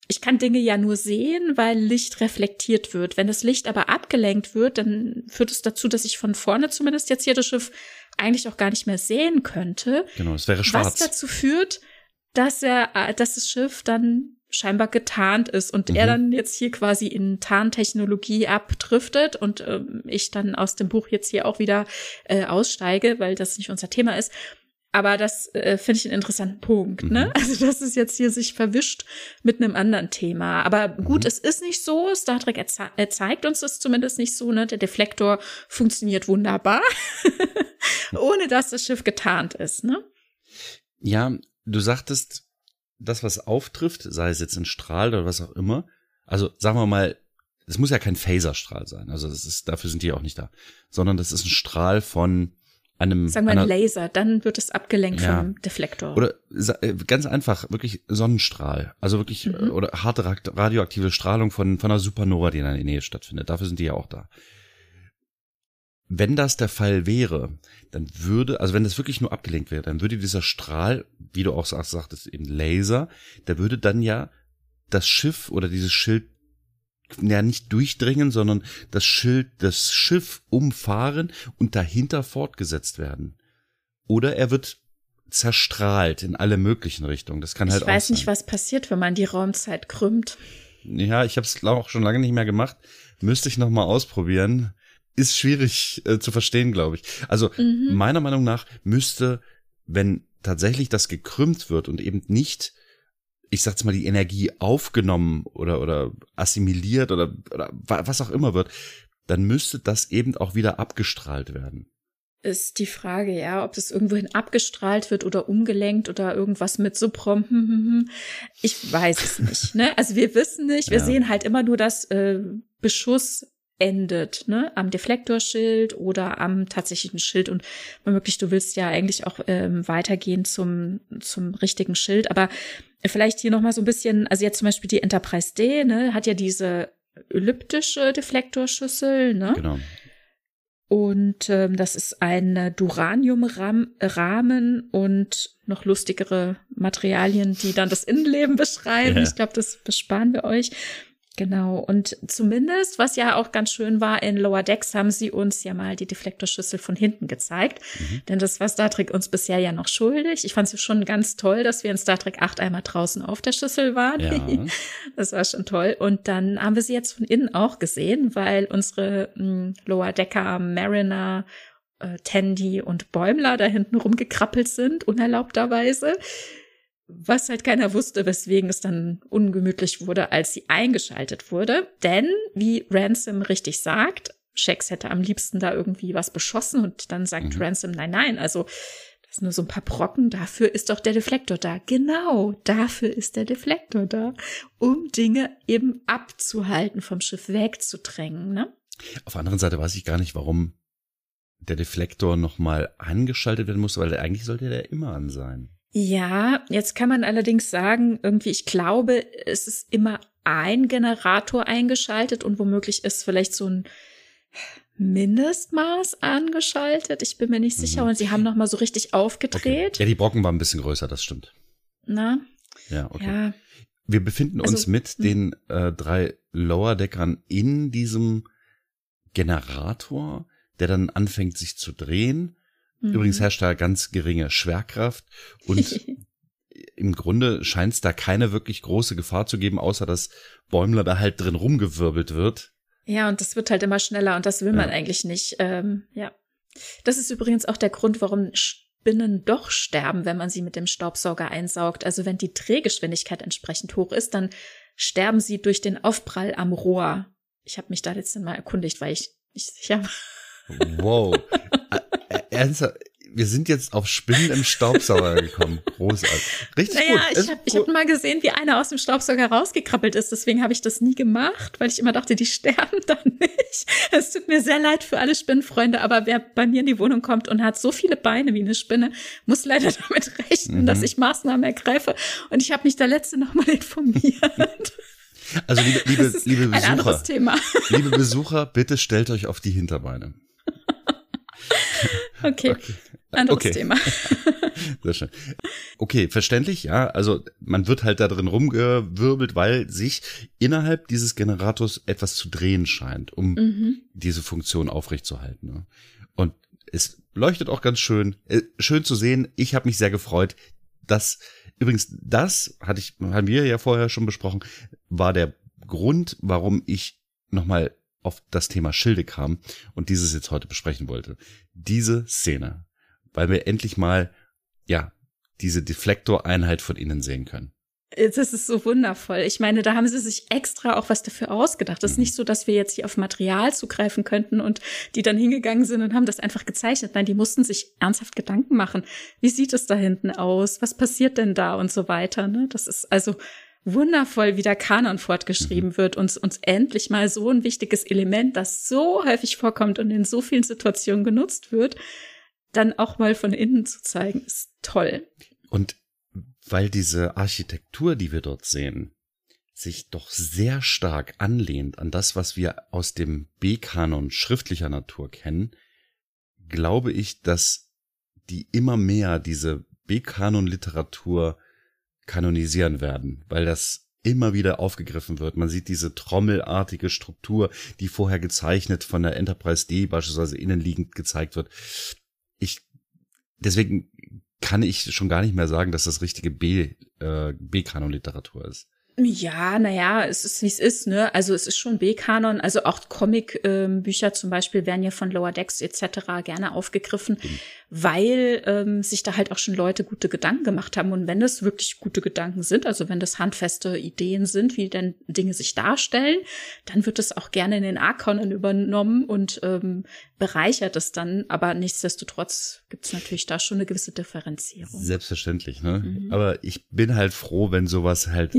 ich kann Dinge ja nur sehen, weil Licht reflektiert wird. Wenn das Licht aber abgelenkt wird, dann führt es dazu, dass ich von vorne zumindest jetzt hier das Schiff eigentlich auch gar nicht mehr sehen könnte. Genau, es wäre schwarz. Was dazu führt, dass das Schiff dann scheinbar getarnt ist und er dann jetzt hier quasi in Tarntechnologie abdriftet und ich dann aus dem Buch jetzt hier auch wieder aussteige, weil das nicht unser Thema ist. Aber das finde ich einen interessanten Punkt, ne? Also das ist jetzt hier sich verwischt mit einem anderen Thema. Aber gut, es ist nicht so. Star Trek zeigt uns das zumindest nicht so, ne? Der Deflektor funktioniert wunderbar, ohne dass das Schiff getarnt ist, ne? Ja, du sagtest, das, was auftrifft, sei es jetzt ein Strahl oder was auch immer, also sagen wir mal, es muss ja kein Phaserstrahl sein, also das ist, dafür sind die auch nicht da, sondern das ist ein Strahl von einem, sagen wir mal, Laser, dann wird es abgelenkt vom Deflektor. Oder ganz einfach, wirklich Sonnenstrahl, also wirklich, oder harte radioaktive Strahlung von einer Supernova, die in der Nähe stattfindet, dafür sind die ja auch da. Wenn das der Fall wäre, dann würde, also wenn das wirklich nur abgelenkt wäre, dann würde dieser Strahl, wie du auch sagtest, eben Laser, der würde dann ja das Schiff oder dieses Schild ja nicht durchdringen, sondern das Schild, das Schiff umfahren und dahinter fortgesetzt werden. Oder er wird zerstrahlt in alle möglichen Richtungen. Das kann halt auch sein. Ich weiß nicht, was passiert, wenn man die Raumzeit krümmt. Ja, ich habe es auch schon lange nicht mehr gemacht. Müsste ich noch mal ausprobieren. Ist schwierig zu verstehen, glaube ich. Also meiner Meinung nach müsste, wenn tatsächlich das gekrümmt wird und eben nicht, ich sag's mal, die Energie aufgenommen oder assimiliert oder was auch immer wird, dann müsste das eben auch wieder abgestrahlt werden. Ist die Frage, ja, ob das irgendwohin abgestrahlt wird oder umgelenkt oder irgendwas mit Suprom. Ich weiß es nicht. Ne? Also wir wissen nicht, wir sehen halt immer nur das Beschuss endet, ne, am Deflektorschild oder am tatsächlichen Schild und womöglich, du willst ja eigentlich auch weitergehen zum richtigen Schild, aber vielleicht hier nochmal so ein bisschen, also jetzt zum Beispiel die Enterprise D, ne, hat ja diese elliptische Deflektorschüssel, ne? Genau. Und das ist ein Duranium-Rahmen und noch lustigere Materialien, die dann das Innenleben beschreiben. Ich glaube, das besparen wir euch. Genau, und zumindest, was ja auch ganz schön war, in Lower Decks haben sie uns ja mal die Deflektorschüssel von hinten gezeigt, denn das war Star Trek uns bisher ja noch schuldig. Ich fand es schon ganz toll, dass wir in Star Trek 8 einmal draußen auf der Schüssel waren. Ja. Das war schon toll. Und dann haben wir sie jetzt von innen auch gesehen, weil unsere Lower Decker, Mariner, Tandy und Bäumler da hinten rumgekrabbelt sind, unerlaubterweise. Was halt keiner wusste, weswegen es dann ungemütlich wurde, als sie eingeschaltet wurde. Denn, wie Ransom richtig sagt, Shax hätte am liebsten da irgendwie was beschossen und dann sagt Ransom, nein, also das sind nur so ein paar Brocken, dafür ist doch der Deflektor da. Genau, dafür ist der Deflektor da, um Dinge eben abzuhalten, vom Schiff wegzudrängen. Ne? Auf der anderen Seite weiß ich gar nicht, warum der Deflektor nochmal angeschaltet werden musste, weil eigentlich sollte der immer an sein. Ja, jetzt kann man allerdings sagen, irgendwie, ich glaube, es ist immer ein Generator eingeschaltet und womöglich ist vielleicht so ein Mindestmaß angeschaltet. Ich bin mir nicht sicher. Und sie haben nochmal so richtig aufgedreht. Okay. Ja, die Brocken waren ein bisschen größer, das stimmt. Na? Ja, okay. Ja. Wir befinden uns mit den drei Lower-Deckern in diesem Generator, der dann anfängt, sich zu drehen. Übrigens herrscht da ganz geringe Schwerkraft und im Grunde scheint es da keine wirklich große Gefahr zu geben, außer dass Bäumler da halt drin rumgewirbelt wird. Ja, und das wird halt immer schneller und das will man eigentlich nicht. Ja, das ist übrigens auch der Grund, warum Spinnen doch sterben, wenn man sie mit dem Staubsauger einsaugt. Also wenn die Drehgeschwindigkeit entsprechend hoch ist, dann sterben sie durch den Aufprall am Rohr. Ich habe mich da letztens mal erkundigt, weil ich nicht sicher war. Wow. Ernsthaft, wir sind jetzt auf Spinnen im Staubsauger gekommen. Großartig. Richtig gut. Naja, ich hab mal gesehen, wie einer aus dem Staubsauger rausgekrabbelt ist. Deswegen habe ich das nie gemacht, weil ich immer dachte, die sterben dann nicht. Es tut mir sehr leid für alle Spinnenfreunde, aber wer bei mir in die Wohnung kommt und hat so viele Beine wie eine Spinne, muss leider damit rechnen, dass ich Maßnahmen ergreife. Und ich habe mich da letzte noch mal informiert. Also liebe Besucher, ein anderes Thema. Liebe Besucher, bitte stellt euch auf die Hinterbeine. Okay. Anderes Thema. Sehr schön. Okay, verständlich, ja. Also man wird halt da drin rumgewirbelt, weil sich innerhalb dieses Generators etwas zu drehen scheint, um diese Funktion aufrechtzuerhalten. Ne? Und es leuchtet auch ganz schön zu sehen. Ich habe mich sehr gefreut, dass übrigens haben wir ja vorher schon besprochen, war der Grund, warum ich nochmal auf das Thema Schilde kam und dieses jetzt heute besprechen wollte. Diese Szene, weil wir endlich mal, ja, diese Deflektoreinheit von innen sehen können. Das ist so wundervoll. Ich meine, da haben sie sich extra auch was dafür ausgedacht. Das ist nicht so, dass wir jetzt hier auf Material zugreifen könnten und die dann hingegangen sind und haben das einfach gezeichnet. Nein, die mussten sich ernsthaft Gedanken machen. Wie sieht es da hinten aus? Was passiert denn da? Und so weiter. Ne? Das ist also wundervoll, wie der Kanon fortgeschrieben wird, uns endlich mal so ein wichtiges Element, das so häufig vorkommt und in so vielen Situationen genutzt wird, dann auch mal von innen zu zeigen, ist toll. Und weil diese Architektur, die wir dort sehen, sich doch sehr stark anlehnt an das, was wir aus dem B-Kanon schriftlicher Natur kennen, glaube ich, dass die immer mehr diese B-Kanon-Literatur kanonisieren werden, weil das immer wieder aufgegriffen wird. Man sieht diese trommelartige Struktur, die vorher gezeichnet von der Enterprise D beispielsweise innenliegend gezeigt wird. Deswegen kann ich schon gar nicht mehr sagen, dass das richtige B-Kanon-Literatur ist. Ja, naja, es ist, wie es ist, ne? Also es ist schon B-Kanon, also auch Comic-Bücher zum Beispiel werden ja von Lower Decks etc. gerne aufgegriffen, weil sich da halt auch schon Leute gute Gedanken gemacht haben. Und wenn das wirklich gute Gedanken sind, also wenn das handfeste Ideen sind, wie denn Dinge sich darstellen, dann wird das auch gerne in den A-Kanon übernommen und bereichert es dann. Aber nichtsdestotrotz gibt's natürlich da schon eine gewisse Differenzierung. Selbstverständlich, ne? Aber ich bin halt froh, wenn sowas halt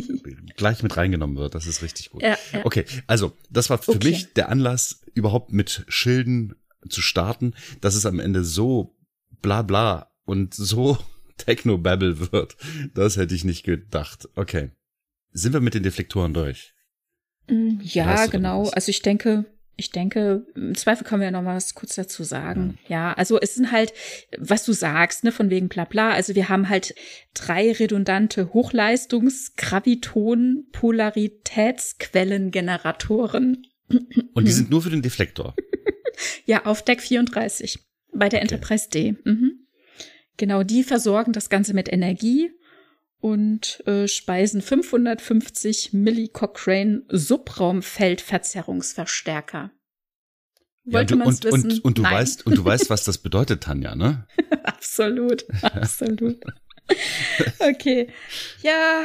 gleich mit reingenommen wird. Das ist richtig gut. Ja. Okay, also das war für mich der Anlass, überhaupt mit Schilden zu starten, dass es am Ende so bla bla und so Technobabble wird. Das hätte ich nicht gedacht. Okay, sind wir mit den Deflektoren durch? Ja, genau. Also ich denke, im Zweifel können wir ja noch mal was kurz dazu sagen. Ja, also es sind halt, was du sagst, ne, von wegen bla bla. Also wir haben halt 3 redundante Hochleistungs-Graviton-Polaritätsquellengeneratoren. Und die sind nur für den Deflektor? Ja, auf Deck 34 bei der Enterprise D. Genau, die versorgen das Ganze mit Energie und speisen 550 Millicochrane Subraumfeldverzerrungsverstärker. Wollte ja, man's wissen? Und du weißt, was das bedeutet, Tanja, ne? Absolut. Okay. Ja.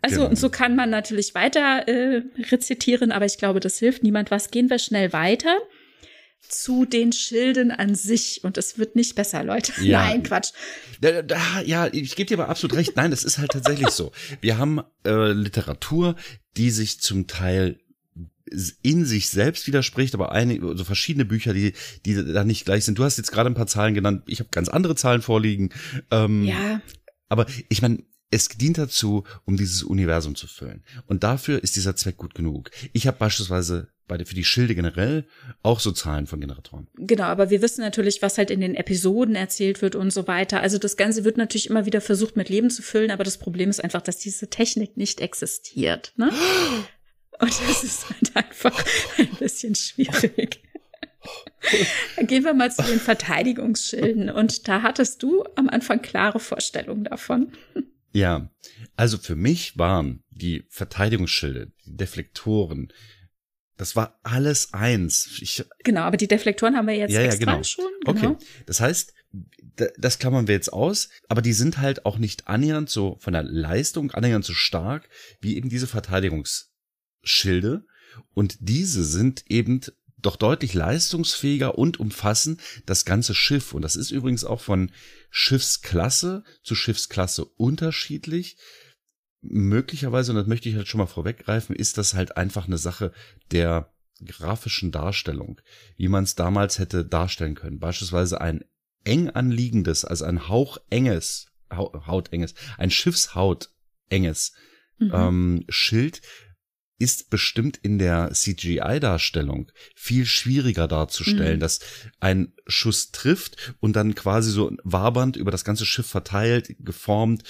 Also, genau. Und so kann man natürlich weiter rezitieren, aber ich glaube, das hilft niemand was. Gehen wir schnell weiter zu den Schilden an sich. Und es wird nicht besser, Leute. Ja. Nein, Quatsch. Ja, ich gebe dir aber absolut recht. Nein, das ist halt tatsächlich so. Wir haben Literatur, die sich zum Teil in sich selbst widerspricht, aber also verschiedene Bücher, die da nicht gleich sind. Du hast jetzt gerade ein paar Zahlen genannt. Ich habe ganz andere Zahlen vorliegen. Ja. Aber ich meine, es dient dazu, um dieses Universum zu füllen. Und dafür ist dieser Zweck gut genug. Ich habe beispielsweise für die Schilde generell auch so Zahlen von Generatoren. Genau, aber wir wissen natürlich, was halt in den Episoden erzählt wird und so weiter. Also das Ganze wird natürlich immer wieder versucht, mit Leben zu füllen, aber das Problem ist einfach, dass diese Technik nicht existiert. Ne? Und das ist halt einfach ein bisschen schwierig. Gehen wir mal zu den Verteidigungsschilden. Und da hattest du am Anfang klare Vorstellungen davon. Ja, also für mich waren die Verteidigungsschilde, die Deflektoren, das war alles eins. Genau, aber die Deflektoren haben wir jetzt extra schon. Genau. Okay, das heißt, das klammern wir jetzt aus, aber die sind halt auch nicht annähernd so von der Leistung annähernd so stark wie eben diese Verteidigungsschilde. Und diese sind eben doch deutlich leistungsfähiger und umfassen das ganze Schiff. Und das ist übrigens auch von Schiffsklasse zu Schiffsklasse unterschiedlich. Möglicherweise, und das möchte ich halt schon mal vorweggreifen, ist das halt einfach eine Sache der grafischen Darstellung, wie man es damals hätte darstellen können. Beispielsweise ein eng anliegendes, also ein hauchenges, hautenges, ein schiffshautenges Schild ist bestimmt in der CGI-Darstellung viel schwieriger darzustellen, dass ein Schuss trifft und dann quasi so wabernd über das ganze Schiff verteilt, geformt,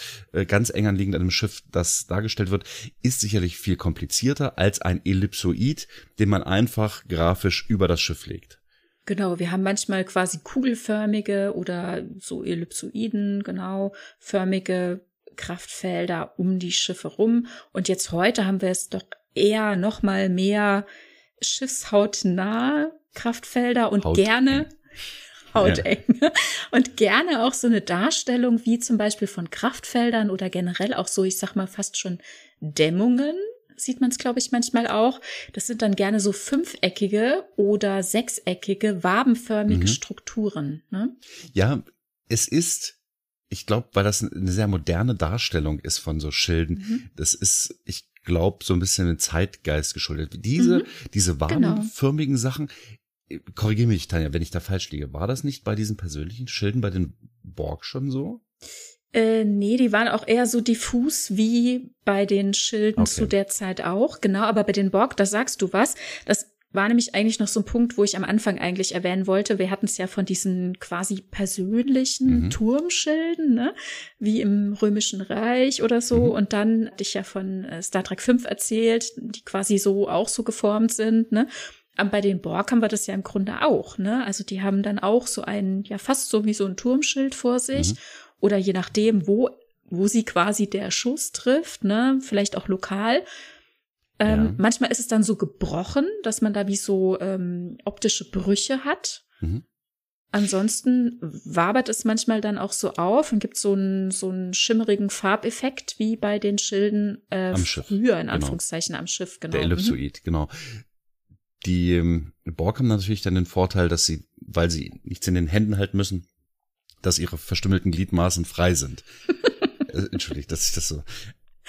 ganz eng anliegend an dem Schiff, das dargestellt wird, ist sicherlich viel komplizierter als ein Ellipsoid, den man einfach grafisch über das Schiff legt. Genau, wir haben manchmal quasi kugelförmige oder so Ellipsoiden, genau, förmige Kraftfelder um die Schiffe rum. Und jetzt heute haben wir es doch eher noch mal mehr schiffshautnahe Kraftfelder und gerne auch so eine Darstellung wie zum Beispiel von Kraftfeldern oder generell auch so, ich sag mal, fast schon Dämmungen, sieht man es, glaube ich, manchmal auch. Das sind dann gerne so fünfeckige oder sechseckige, wabenförmige Strukturen. Ne? Ja, es ist, ich glaube, weil das eine sehr moderne Darstellung ist von so Schilden, das ist, ich glaube, so ein bisschen den Zeitgeist geschuldet. Diese wabenförmigen Sachen, korrigiere mich, Tanja, wenn ich da falsch liege, war das nicht bei diesen persönlichen Schilden bei den Borg schon so? Nee, die waren auch eher so diffus wie bei den Schilden zu der Zeit auch. Genau, aber bei den Borg, da sagst du was. Das war nämlich eigentlich noch so ein Punkt, wo ich am Anfang eigentlich erwähnen wollte. Wir hatten es ja von diesen quasi persönlichen Turmschilden, ne? Wie im Römischen Reich oder so. Und dann hatte ich ja von Star Trek V erzählt, die quasi so auch so geformt sind, ne? Aber bei den Borg haben wir das ja im Grunde auch, ne? Also die haben dann auch so einen, ja fast so wie so ein Turmschild vor sich. Oder je nachdem, wo sie quasi der Schuss trifft, ne, vielleicht auch lokal. Manchmal ist es dann so gebrochen, dass man da wie so optische Brüche hat. Ansonsten wabert es manchmal dann auch so auf und gibt so einen schimmerigen Farbeffekt wie bei den Schilden früher, in Anführungszeichen, am Schiff. Genau. Der Ellipsoid, Die Borg haben natürlich dann den Vorteil, dass sie, weil sie nichts in den Händen halten müssen, dass ihre verstümmelten Gliedmaßen frei sind. Entschuldigt, dass ich das so.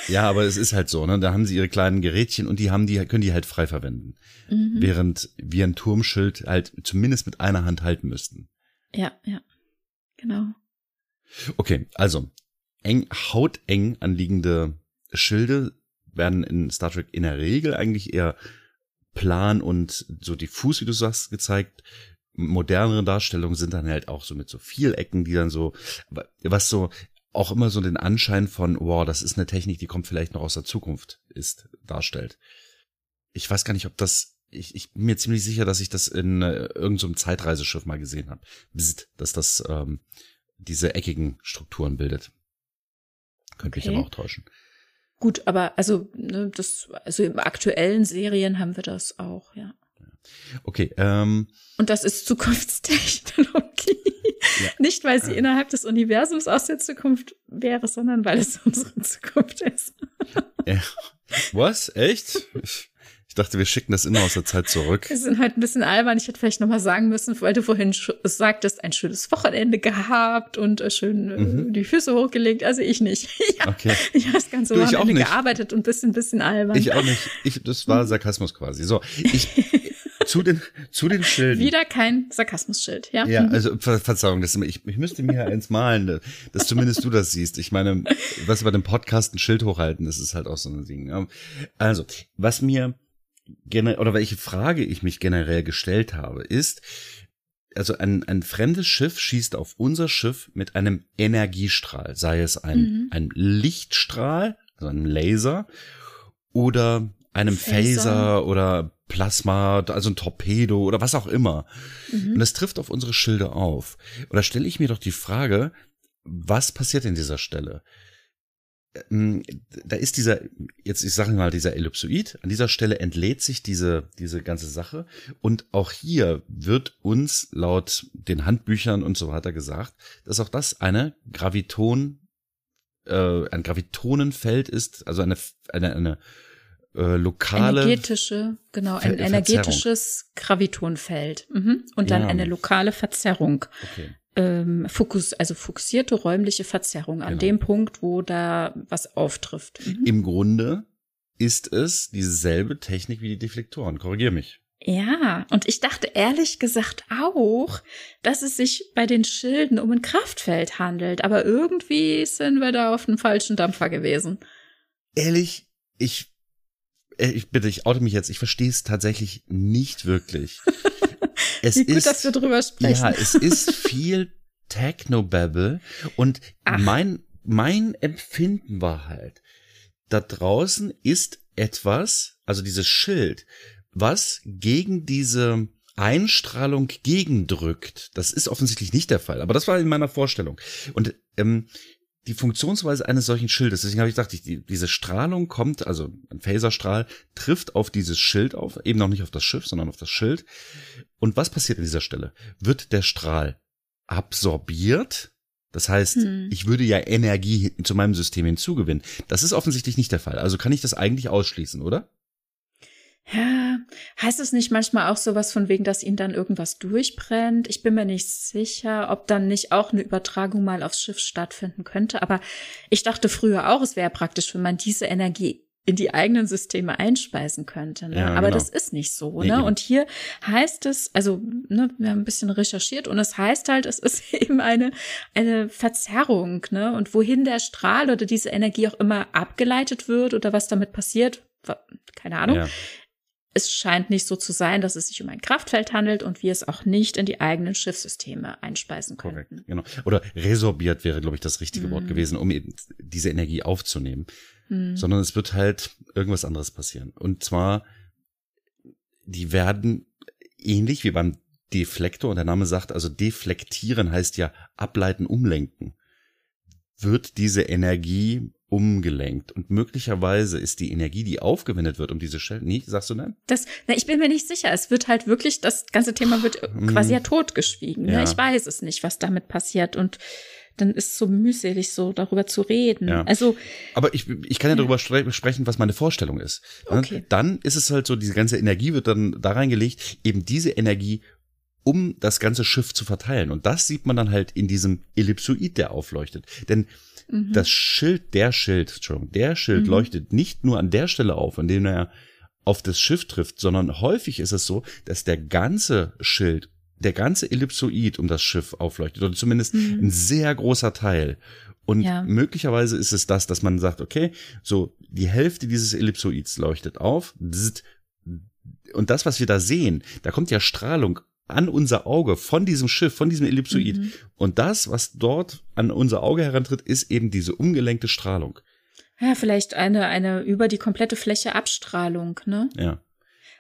Ja, aber es ist halt so, ne? Da haben sie ihre kleinen Gerätchen und können die halt frei verwenden. Während wir ein Turmschild halt zumindest mit einer Hand halten müssten. Ja. Genau. Okay, also hauteng anliegende Schilde werden in Star Trek in der Regel eigentlich eher plan und so diffus, wie du sagst, gezeigt. Modernere Darstellungen sind dann halt auch so mit so Vielecken, die dann so, was so auch immer so den Anschein von, wow, das ist eine Technik, die kommt vielleicht noch aus der Zukunft, darstellt. Ich weiß gar nicht, ob das, ich bin mir ziemlich sicher, dass ich das in irgendeinem Zeitreiseschiff mal gesehen habe, dass das diese eckigen Strukturen bildet. Könnte mich aber auch täuschen. Gut, aber also, ne, also im aktuellen Serien haben wir das auch, ja. Okay. Und das ist Zukunftstechnologie. Ja. Nicht, weil sie innerhalb des Universums aus der Zukunft wäre, sondern weil es unsere Zukunft ist. Was? Echt? Ich dachte, wir schicken das immer aus der Zeit zurück. Wir sind heute ein bisschen albern. Ich hätte vielleicht nochmal sagen müssen, weil du vorhin sagtest, ein schönes Wochenende gehabt und schön die Füße hochgelegt. Also ich nicht. Ich habe das ganze Wochenende gearbeitet und ein bisschen albern. Ich auch nicht. Das war Sarkasmus quasi. So, zu den Schilden. Wieder kein Sarkasmusschild, ja. Ja, also Verzeihung, ich müsste mir eins malen, dass zumindest du das siehst. Ich meine, was bei dem Podcast ein Schild hochhalten, das ist halt auch so ein Ding. Also, welche Frage ich mich generell gestellt habe, ist, also ein fremdes Schiff schießt auf unser Schiff mit einem Energiestrahl, sei es ein Lichtstrahl, also einem Laser oder einem Phaser oder Plasma, also ein Torpedo oder was auch immer. Und das trifft auf unsere Schilde auf. Und da stelle ich mir doch die Frage, was passiert in dieser Stelle? Da ist dieser Ellipsoid, an dieser Stelle entlädt sich diese ganze Sache und auch hier wird uns laut den Handbüchern und so weiter gesagt, dass auch das ein Gravitonenfeld ist, also eine lokale. Energetisches Gravitonfeld. Mhm. Und dann eine lokale Verzerrung. Okay. Fokussierte räumliche Verzerrung an dem Punkt, wo da was auftrifft. Mhm. Im Grunde ist es dieselbe Technik wie die Deflektoren. Korrigier mich. Ja, und ich dachte ehrlich gesagt auch, dass es sich bei den Schilden um ein Kraftfeld handelt. Aber irgendwie sind wir da auf einem falschen Dampfer gewesen. Ehrlich, ich oute mich jetzt, ich verstehe es tatsächlich nicht wirklich. Dass wir drüber sprechen. Ja, es ist viel Technobabble. Und mein Empfinden war halt, da draußen ist etwas, also dieses Schild, was gegen diese Einstrahlung gegendrückt. Das ist offensichtlich nicht der Fall, aber das war in meiner Vorstellung. Und die Funktionsweise eines solchen Schildes, deswegen habe ich gedacht, diese Strahlung kommt, also ein Phaserstrahl trifft auf dieses Schild auf, eben noch nicht auf das Schiff, sondern auf das Schild. Und was passiert an dieser Stelle? Wird der Strahl absorbiert? Das heißt, ich würde ja Energie zu meinem System hinzugewinnen. Das ist offensichtlich nicht der Fall. Also kann ich das eigentlich ausschließen, oder? Ja, heißt es nicht manchmal auch sowas von wegen, dass ihnen dann irgendwas durchbrennt? Ich bin mir nicht sicher, ob dann nicht auch eine Übertragung mal aufs Schiff stattfinden könnte. Aber ich dachte früher auch, es wäre praktisch, wenn man diese Energie in die eigenen Systeme einspeisen könnte. Ne? Ja, aber das ist nicht so. Ne? Nee. Und hier heißt es, also ne, wir haben ein bisschen recherchiert und es heißt halt, es ist eben eine Verzerrung. Ne? Und wohin der Strahl oder diese Energie auch immer abgeleitet wird oder was damit passiert, keine Ahnung. Ja. Es scheint nicht so zu sein, dass es sich um ein Kraftfeld handelt und wir es auch nicht in die eigenen Schiffssysteme einspeisen könnten. Korrekt, genau. Oder resorbiert wäre, glaube ich, das richtige Wort gewesen, um eben diese Energie aufzunehmen. Mm. Sondern es wird halt irgendwas anderes passieren. Und zwar, die werden ähnlich wie beim Deflektor, und der Name sagt, also deflektieren heißt ja ableiten, umlenken, wird diese Energie umgelenkt. Und möglicherweise ist die Energie, die aufgewendet wird, um diese Schellen, nee, sagst du nein? Ich bin mir nicht sicher. Es wird halt wirklich, das ganze Thema wird quasi ja totgeschwiegen. Ja. Ne? Ich weiß es nicht, was damit passiert. Und dann ist es so mühselig, so darüber zu reden. Ja. Also, aber ich kann ja darüber sprechen, was meine Vorstellung ist. Ne? Okay. Dann ist es halt so, diese ganze Energie wird dann da reingelegt, eben diese Energie, um das ganze Schiff zu verteilen. Und das sieht man dann halt in diesem Ellipsoid, der aufleuchtet. Denn das Schild, der Schild leuchtet nicht nur an der Stelle auf, an dem er auf das Schiff trifft, sondern häufig ist es so, dass der ganze Schild, der ganze Ellipsoid um das Schiff aufleuchtet, oder zumindest ein sehr großer Teil. Und möglicherweise ist es das, dass man sagt, okay, so die Hälfte dieses Ellipsoids leuchtet auf. Und das, was wir da sehen, da kommt ja Strahlung an unser Auge von diesem Schiff, von diesem Ellipsoid. Und das, was dort an unser Auge herantritt, ist eben diese umgelenkte Strahlung. Ja, vielleicht eine über die komplette Fläche Abstrahlung, ne? Ja.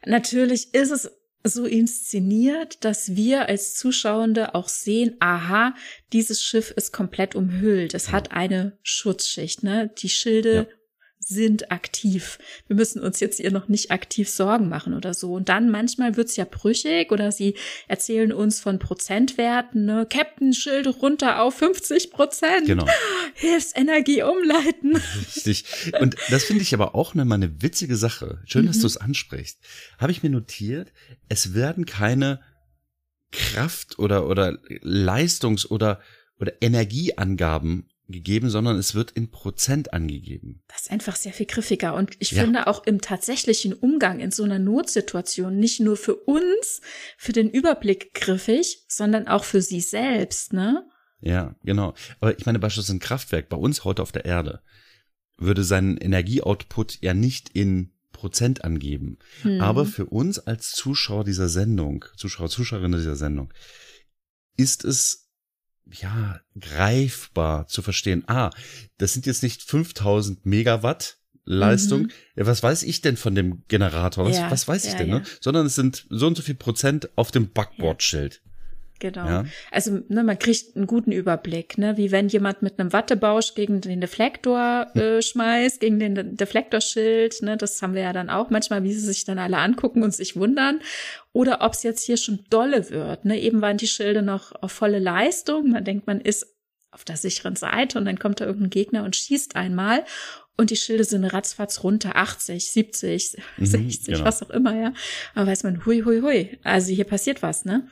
Natürlich ist es so inszeniert, dass wir als Zuschauende auch sehen, aha, dieses Schiff ist komplett umhüllt. Es hat eine Schutzschicht, ne? Die Schilde sind aktiv. Wir müssen uns jetzt hier noch nicht aktiv Sorgen machen oder so. Und dann manchmal wird's ja brüchig oder sie erzählen uns von Prozentwerten, ne? Captain, Schilde runter auf 50%. Genau. Hilfsenergie umleiten. Richtig. Und das finde ich aber auch nochmal eine witzige Sache. Schön, dass du es ansprichst. Habe ich mir notiert, es werden keine Kraft- oder Leistungs- oder Energieangaben gegeben, sondern es wird in Prozent angegeben. Das ist einfach sehr viel griffiger. Und ich finde auch im tatsächlichen Umgang in so einer Notsituation nicht nur für uns, für den Überblick griffig, sondern auch für sie selbst, ne? Ja, genau. Aber ich meine, beispielsweise ein Kraftwerk bei uns heute auf der Erde würde seinen Energieoutput ja nicht in Prozent angeben. Aber für uns als Zuschauer dieser Sendung, Zuschauerinnen dieser Sendung, ist es ja greifbar zu verstehen. Ah, das sind jetzt nicht 5000 Megawatt Leistung. Was weiß ich denn von dem Generator? Was weiß ich denn? Ne? Sondern es sind so und so viel Prozent auf dem Backbordschild. Genau. Ja? Also ne, man kriegt einen guten Überblick, ne? Wie wenn jemand mit einem Wattebausch gegen den Deflektor schmeißt, gegen den Deflektorschild. Ne? Das haben wir ja dann auch manchmal, wie sie sich dann alle angucken und sich wundern. Oder ob es jetzt hier schon dolle wird. Ne? Eben waren die Schilde noch auf volle Leistung. Man denkt, man ist auf der sicheren Seite und dann kommt da irgendein Gegner und schießt einmal und die Schilde sind ratzfatz runter, 80, 70, 60, genau. Was auch immer, ja. Aber weiß man, hui, hui, hui, also hier passiert was, ne?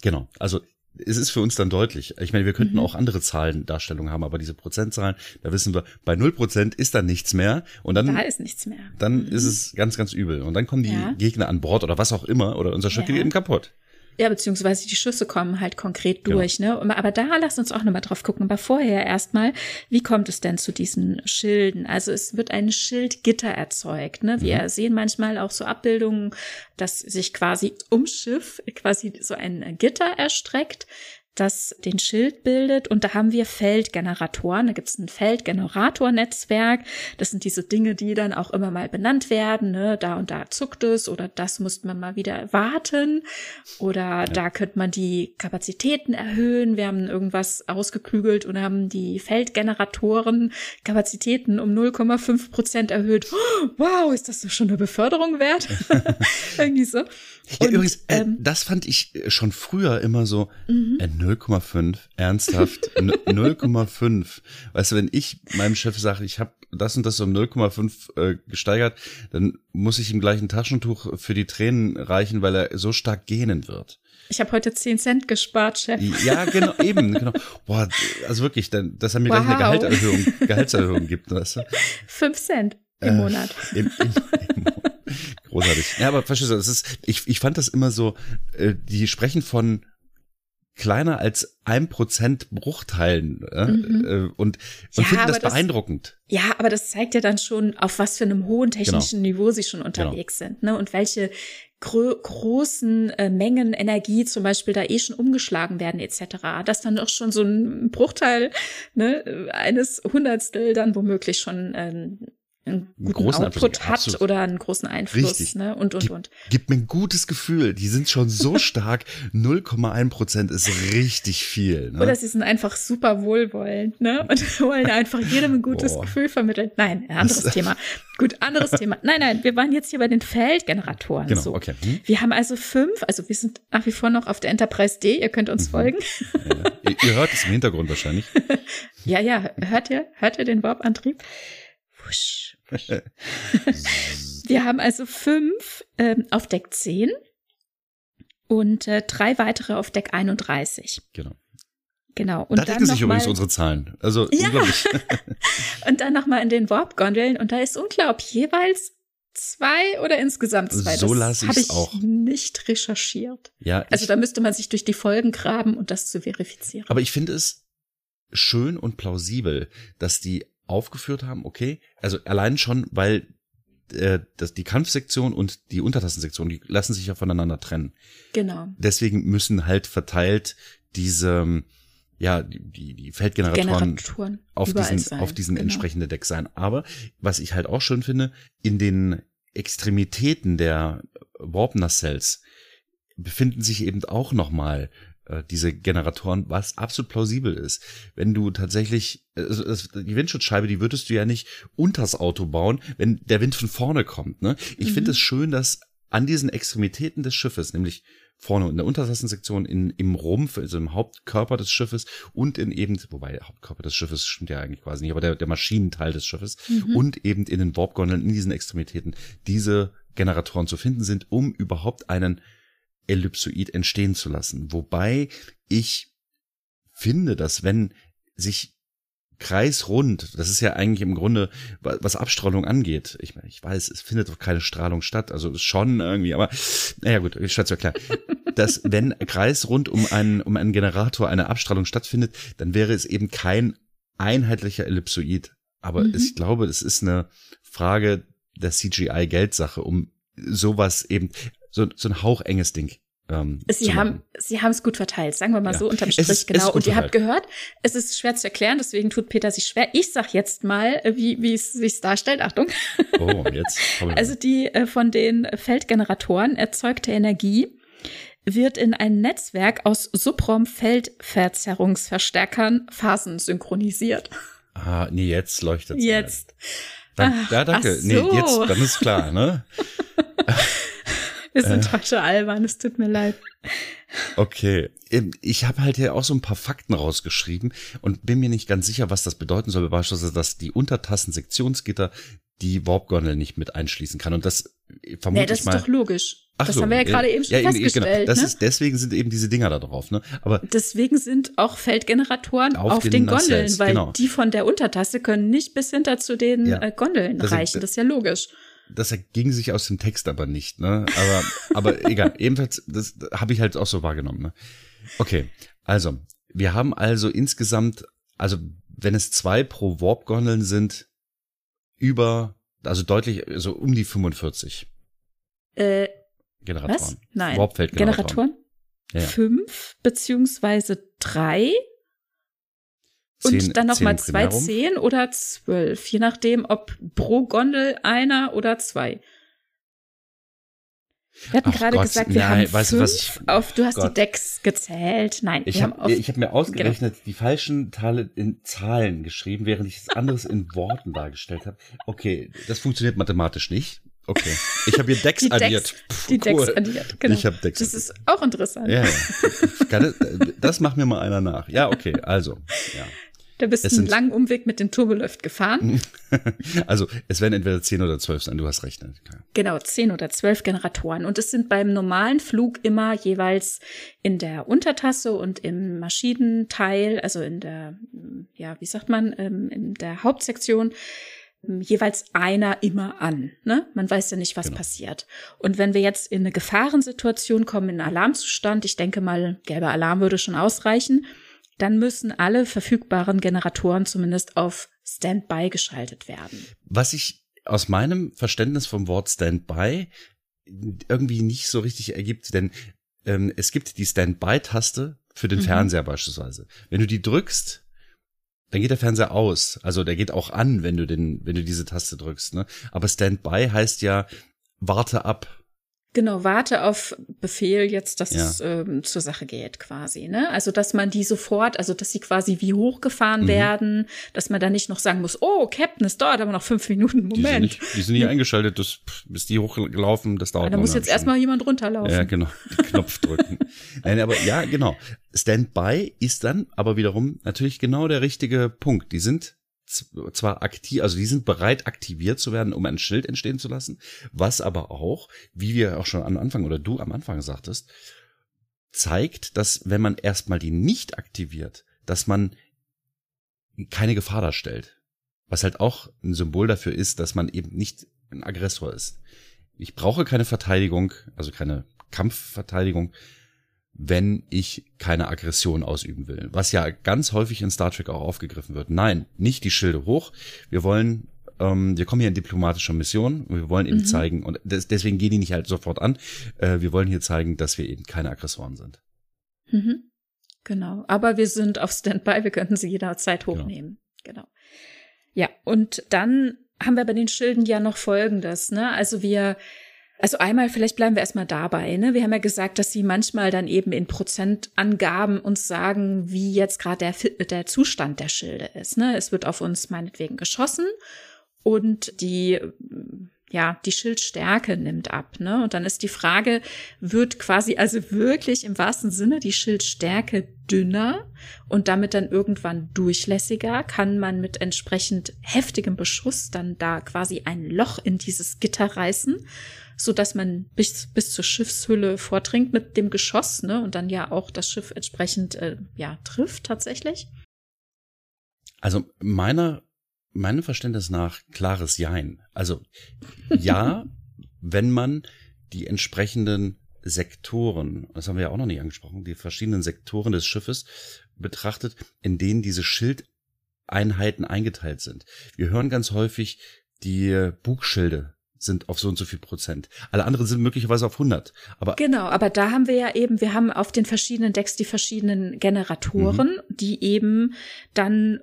Genau, also es ist für uns dann deutlich. Ich meine, wir könnten auch andere Zahlendarstellungen haben, aber diese Prozentzahlen, da wissen wir, bei 0% ist dann nichts mehr. Und dann, da ist nichts mehr. Dann ist es ganz, ganz übel. Und dann kommen die Gegner an Bord oder was auch immer oder unser Schiff geht eben kaputt. Ja, beziehungsweise die Schüsse kommen halt konkret durch, ne? Aber da lasst uns auch nochmal drauf gucken. Aber vorher erstmal, wie kommt es denn zu diesen Schilden? Also es wird ein Schildgitter erzeugt, ne? Wir sehen manchmal auch so Abbildungen, dass sich quasi um Schiff quasi so ein Gitter erstreckt, das den Schild bildet. Und da haben wir Feldgeneratoren. Da gibt es ein Feldgeneratornetzwerk. Das sind diese Dinge, die dann auch immer mal benannt werden. Ne? Da und da zuckt es oder das musste man mal wieder warten. Oder da könnte man die Kapazitäten erhöhen. Wir haben irgendwas ausgeklügelt und haben die Feldgeneratoren Kapazitäten um 0,5% erhöht. Oh, wow, ist das so schon eine Beförderung wert? Irgendwie so. Ja, und, übrigens, das fand ich schon früher immer so 0,5, ernsthaft, 0,5. Weißt du, wenn ich meinem Chef sage, ich habe das und das um 0,5 gesteigert, dann muss ich ihm gleich ein Taschentuch für die Tränen reichen, weil er so stark gähnen wird. Ich habe heute 10 Cent gespart, Chef. Ja, genau, eben. Genau. Boah, also wirklich, dass er mir gleich eine Gehaltserhöhung gibt. Weißt du? 5 Cent im Monat. Großartig. Ja, aber verstehst du, das ist, ich fand das immer so, die sprechen von kleiner als 1% Bruchteilen und finden das beeindruckend. Ja, aber das zeigt ja dann schon, auf was für einem hohen technischen Niveau sie schon unterwegs sind, ne? Und welche großen Mengen Energie zum Beispiel da schon umgeschlagen werden etc. Dass dann doch schon so ein Bruchteil, ne, eines Hundertstel dann womöglich schon einen großen Output hat oder einen großen Einfluss. Richtig. Ne? Und. Gibt mir ein gutes Gefühl. Die sind schon so stark. 0,1% ist richtig viel. Ne? Oder sie sind einfach super wohlwollend, ne? Und wollen einfach jedem ein gutes Gefühl vermitteln. Nein, anderes Thema. Gut, anderes Thema. Nein, wir waren jetzt hier bei den Feldgeneratoren. Genau, so. Okay. Wir haben also 5, also wir sind nach wie vor noch auf der Enterprise D, ihr könnt uns folgen. Ja. Ihr hört es im Hintergrund wahrscheinlich. Ja, hört ihr den Warp-Antrieb? Wusch. Wir haben also 5 auf Deck 10 und 3 weitere auf Deck 31. Genau. Und da decken sich übrigens unsere Zahlen. Also unglaublich. Und dann nochmal in den Warp-Gondeln und da ist unklar, ob jeweils 2 oder insgesamt 2. So lasse ich es auch. Das habe ich nicht recherchiert. Ja, also da müsste man sich durch die Folgen graben, um das zu verifizieren. Aber ich finde es schön und plausibel, dass die aufgeführt haben, okay, also allein schon, weil die Kampfsektion und die Untertassensektion, die lassen sich ja voneinander trennen. Genau. Deswegen müssen halt verteilt diese, die Feldgeneratoren auf diesen entsprechenden Deck sein. Aber was ich halt auch schön finde, in den Extremitäten der Warp-Nacelles befinden sich eben auch nochmal diese Generatoren, was absolut plausibel ist. Wenn du tatsächlich, die Windschutzscheibe, die würdest du ja nicht unters Auto bauen, wenn der Wind von vorne kommt, ne? Ich finde es schön, dass an diesen Extremitäten des Schiffes, nämlich vorne in der Untertassensektion, im Rumpf, also im Hauptkörper des Schiffes und in eben, wobei Hauptkörper des Schiffes stimmt ja eigentlich quasi nicht, aber der Maschinenteil des Schiffes und eben in den Warp-Gondeln, in diesen Extremitäten, diese Generatoren zu finden sind, um überhaupt einen Ellipsoid entstehen zu lassen. Wobei ich finde, dass wenn sich kreisrund, das ist ja eigentlich im Grunde, was Abstrahlung angeht, ich meine, ich weiß, es findet doch keine Strahlung statt, also schon irgendwie, aber naja gut, statt zu erklären, dass wenn kreisrund um einen Generator eine Abstrahlung stattfindet, dann wäre es eben kein einheitlicher Ellipsoid. Aber ich glaube, das ist eine Frage der CGI-Geldsache, um sowas eben so ein hauchenges Ding. Sie haben es gut verteilt, sagen wir mal so unterm Strich, genau. Und ihr habt gehört, es ist schwer zu erklären, deswegen tut Peter sich schwer. Ich sag jetzt mal, wie es sich darstellt. Achtung. Oh, jetzt. Also die von den Feldgeneratoren erzeugte Energie wird in ein Netzwerk aus Subraumfeldverzerrungsverstärkern Phasen synchronisiert. Ah, nee, jetzt leuchtet es. Jetzt. Danke. So. Nee, jetzt, dann ist klar, ne? Wir sind heute albern, es tut mir leid. Okay. Ich habe halt hier auch so ein paar Fakten rausgeschrieben und bin mir nicht ganz sicher, was das bedeuten soll. Beispielsweise, dass die Untertassen-Sektionsgitter die Warp-Gondel nicht mit einschließen kann. Und das vermute ich mal. Ja, das ist doch logisch. Ach das so, haben wir ja gerade eben schon festgestellt. Eben, genau. Das ist, deswegen sind eben diese Dinger da drauf. Ne? Aber deswegen sind auch Feldgeneratoren auf den Gondeln, weil genau. Die von der Untertasse können nicht bis hinter zu den Gondeln reichen. Das ist ja logisch. Das erging sich aus dem Text aber nicht, ne? Aber egal. Ebenfalls, das habe ich halt auch so wahrgenommen, ne? Okay, also, wir haben also insgesamt, also wenn es 2 pro Warp-Gondeln sind, also deutlich, so um die 45. Generatoren. Was? Nein. Warpfeld-Generatoren? Ja, ja. 5 beziehungsweise 3. 10, und dann nochmal 10 oder 12, je nachdem, ob pro Gondel 1 oder 2. Wir hatten gerade gesagt, wir haben 5 auf, du hast die Decks gezählt. Nein, ich hab mir ausgerechnet die falschen Teile in Zahlen geschrieben, während ich das anderes in Worten dargestellt habe. Okay, das funktioniert mathematisch nicht. Okay, ich habe hier Decks addiert. Decks addiert, genau. Ich habe Decks addiert. Das ist auch interessant. Ja, ja. Das macht mir mal einer nach. Ja, okay, also, ja. Da bist du einen langen Umweg mit dem Turbolift gefahren. Also, es werden entweder 10 oder 12 sein, du hast recht. Genau, 10 oder 12 Generatoren. Und es sind beim normalen Flug immer jeweils in der Untertasse und im Maschinenteil, also in der, ja, wie sagt man, in der Hauptsektion, jeweils einer immer an. Ne? Man weiß ja nicht, was passiert. Und wenn wir jetzt in eine Gefahrensituation kommen, in einen Alarmzustand, ich denke mal, gelber Alarm würde schon ausreichen, dann müssen alle verfügbaren Generatoren zumindest auf Standby geschaltet werden. Was ich aus meinem Verständnis vom Wort Standby irgendwie nicht so richtig ergibt, denn es gibt die Standby-Taste für den Fernseher beispielsweise. Wenn du die drückst, dann geht der Fernseher aus. Also der geht auch an, wenn du diese Taste drückst. Ne? Aber Standby heißt ja, warte ab. Genau, warte auf Befehl jetzt, dass es zur Sache geht quasi, ne? Also, dass man die sofort, also, dass sie quasi wie hochgefahren werden, dass man da nicht noch sagen muss, oh, Captain, es dauert aber noch 5 Minuten, Moment. Die sind nicht eingeschaltet, das ist die hochgelaufen, das dauert noch. Da muss jetzt erstmal jemand runterlaufen. Ja, genau, den Knopf drücken. Nein, aber ja, genau. Standby ist dann aber wiederum natürlich genau der richtige Punkt. Die sind zwar aktiv, also die sind bereit, aktiviert zu werden, um ein Schild entstehen zu lassen, was aber auch, wie wir auch schon am Anfang oder du am Anfang sagtest, zeigt, dass wenn man erstmal die nicht aktiviert, dass man keine Gefahr darstellt. Was halt auch ein Symbol dafür ist, dass man eben nicht ein Aggressor ist. Ich brauche keine Verteidigung, also keine Kampfverteidigung, wenn ich keine Aggression ausüben will. Was ja ganz häufig in Star Trek auch aufgegriffen wird. Nein, nicht die Schilde hoch. Wir kommen hier in diplomatischer Mission und wir wollen eben zeigen, und deswegen gehen die nicht halt sofort an, wir wollen hier zeigen, dass wir eben keine Aggressoren sind. Mhm. Genau, aber wir sind auf Standby, wir könnten sie jederzeit hochnehmen. Genau. Ja, und dann haben wir bei den Schilden ja noch Folgendes, ne? Also einmal, vielleicht bleiben wir erstmal dabei, ne? Wir haben ja gesagt, dass sie manchmal dann eben in Prozentangaben uns sagen, wie jetzt gerade der Zustand der Schilde ist, ne? Es wird auf uns meinetwegen geschossen und die Schildstärke nimmt ab, ne? Und dann ist die Frage, wird quasi also wirklich im wahrsten Sinne die Schildstärke dünner und damit dann irgendwann durchlässiger? Kann man mit entsprechend heftigem Beschuss dann da quasi ein Loch in dieses Gitter reißen, sodass man bis zur Schiffshülle vordringt mit dem Geschoss, ne? Und dann ja auch das Schiff entsprechend trifft tatsächlich? Also meinem Verständnis nach klares Jein. Also ja, wenn man die entsprechenden Sektoren, das haben wir ja auch noch nicht angesprochen, die verschiedenen Sektoren des Schiffes betrachtet, in denen diese Schildeinheiten eingeteilt sind. Wir hören ganz häufig, die Bugschilde sind auf so und so viel %. Alle anderen sind möglicherweise auf 100. Aber da haben wir ja eben, wir haben auf den verschiedenen Decks die verschiedenen Generatoren, die eben dann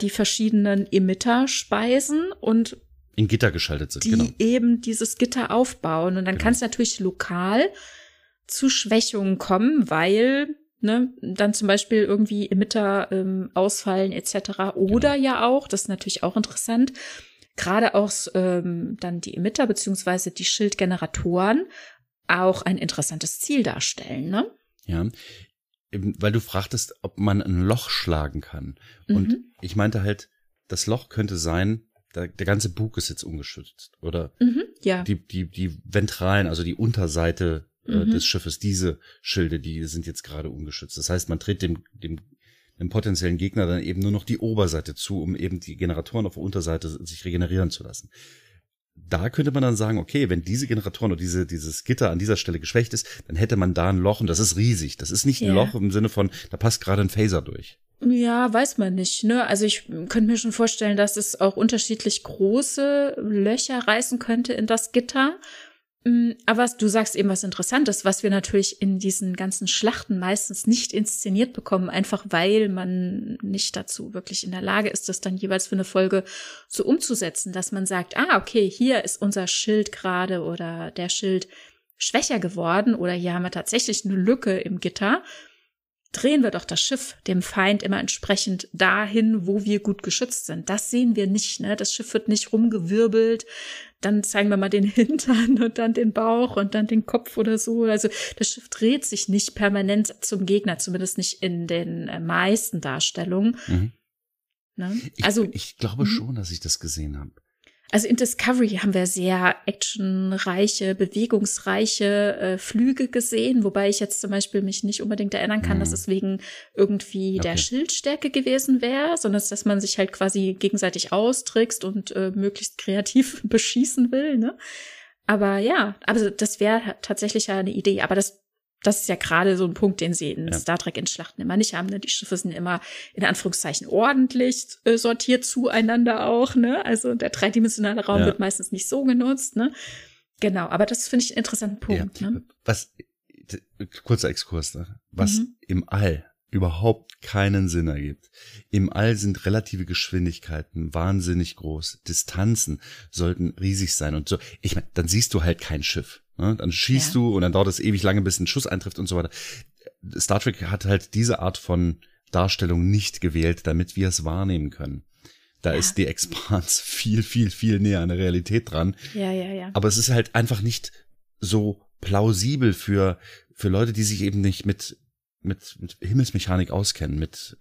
die verschiedenen Emitter speisen und in Gitter geschaltet sind, die eben dieses Gitter aufbauen. Und dann kann es natürlich lokal zu Schwächungen kommen, weil dann zum Beispiel irgendwie Emitter ausfallen etc. Oder auch, das ist natürlich auch interessant, gerade auch dann die Emitter beziehungsweise die Schildgeneratoren auch ein interessantes Ziel darstellen, ne? ja, weil du fragtest, ob man ein Loch schlagen kann. Und ich meinte halt, das Loch könnte sein, der ganze Bug ist jetzt ungeschützt, oder? Ja. Die Ventralen, also die Unterseite des Schiffes, diese Schilde, die sind jetzt gerade ungeschützt. Das heißt, man tritt dem potenziellen Gegner dann eben nur noch die Oberseite zu, um eben die Generatoren auf der Unterseite sich regenerieren zu lassen. Da könnte man dann sagen, okay, wenn diese Generatoren oder dieses Gitter an dieser Stelle geschwächt ist, dann hätte man da ein Loch und das ist riesig. Das ist nicht ein Loch im Sinne von, da passt gerade ein Phaser durch. Ja, weiß man nicht, ne? Also ich könnte mir schon vorstellen, dass es auch unterschiedlich große Löcher reißen könnte in das Gitter. Aber du sagst eben was Interessantes, was wir natürlich in diesen ganzen Schlachten meistens nicht inszeniert bekommen, einfach weil man nicht dazu wirklich in der Lage ist, das dann jeweils für eine Folge so umzusetzen, dass man sagt, okay, hier ist unser Schild gerade oder der Schild schwächer geworden oder hier haben wir tatsächlich eine Lücke im Gitter. Drehen wir doch das Schiff dem Feind immer entsprechend dahin, wo wir gut geschützt sind. Das sehen wir nicht, ne? Das Schiff wird nicht rumgewirbelt. Dann zeigen wir mal den Hintern und dann den Bauch und dann den Kopf oder so. Also das Schiff dreht sich nicht permanent zum Gegner, zumindest nicht in den meisten Darstellungen. Ne? Also ich glaube schon, dass ich das gesehen habe. Also in Discovery haben wir sehr actionreiche, bewegungsreiche Flüge gesehen, wobei ich jetzt zum Beispiel mich nicht unbedingt erinnern kann, dass es wegen irgendwie der Schildstärke gewesen wäre, sondern dass man sich halt quasi gegenseitig austrickst und möglichst kreativ beschießen will, ne? Aber ja, also das wäre tatsächlich ja eine Idee, aber das ist ja gerade so ein Punkt, den sie in Star Trek in Schlachten immer nicht haben. Ne? Die Schiffe sind immer in Anführungszeichen ordentlich sortiert zueinander auch. Ne? Also der dreidimensionale Raum wird meistens nicht so genutzt. Ne? Genau, aber das finde ich einen interessanten Punkt. Ja. Ne? Kurzer Exkurs, ne? Was im All überhaupt keinen Sinn ergibt. Im All sind relative Geschwindigkeiten wahnsinnig groß. Distanzen sollten riesig sein und so. Ich meine, dann siehst du halt kein Schiff. Ne? Dann schießt du und dann dauert es ewig lange, bis ein Schuss eintrifft und so weiter. Star Trek hat halt diese Art von Darstellung nicht gewählt, damit wir es wahrnehmen können. Da ist die Expanse viel, viel, viel näher an der Realität dran. Ja. Aber es ist halt einfach nicht so plausibel für Leute, die sich eben nicht mit Himmelsmechanik auskennen, mit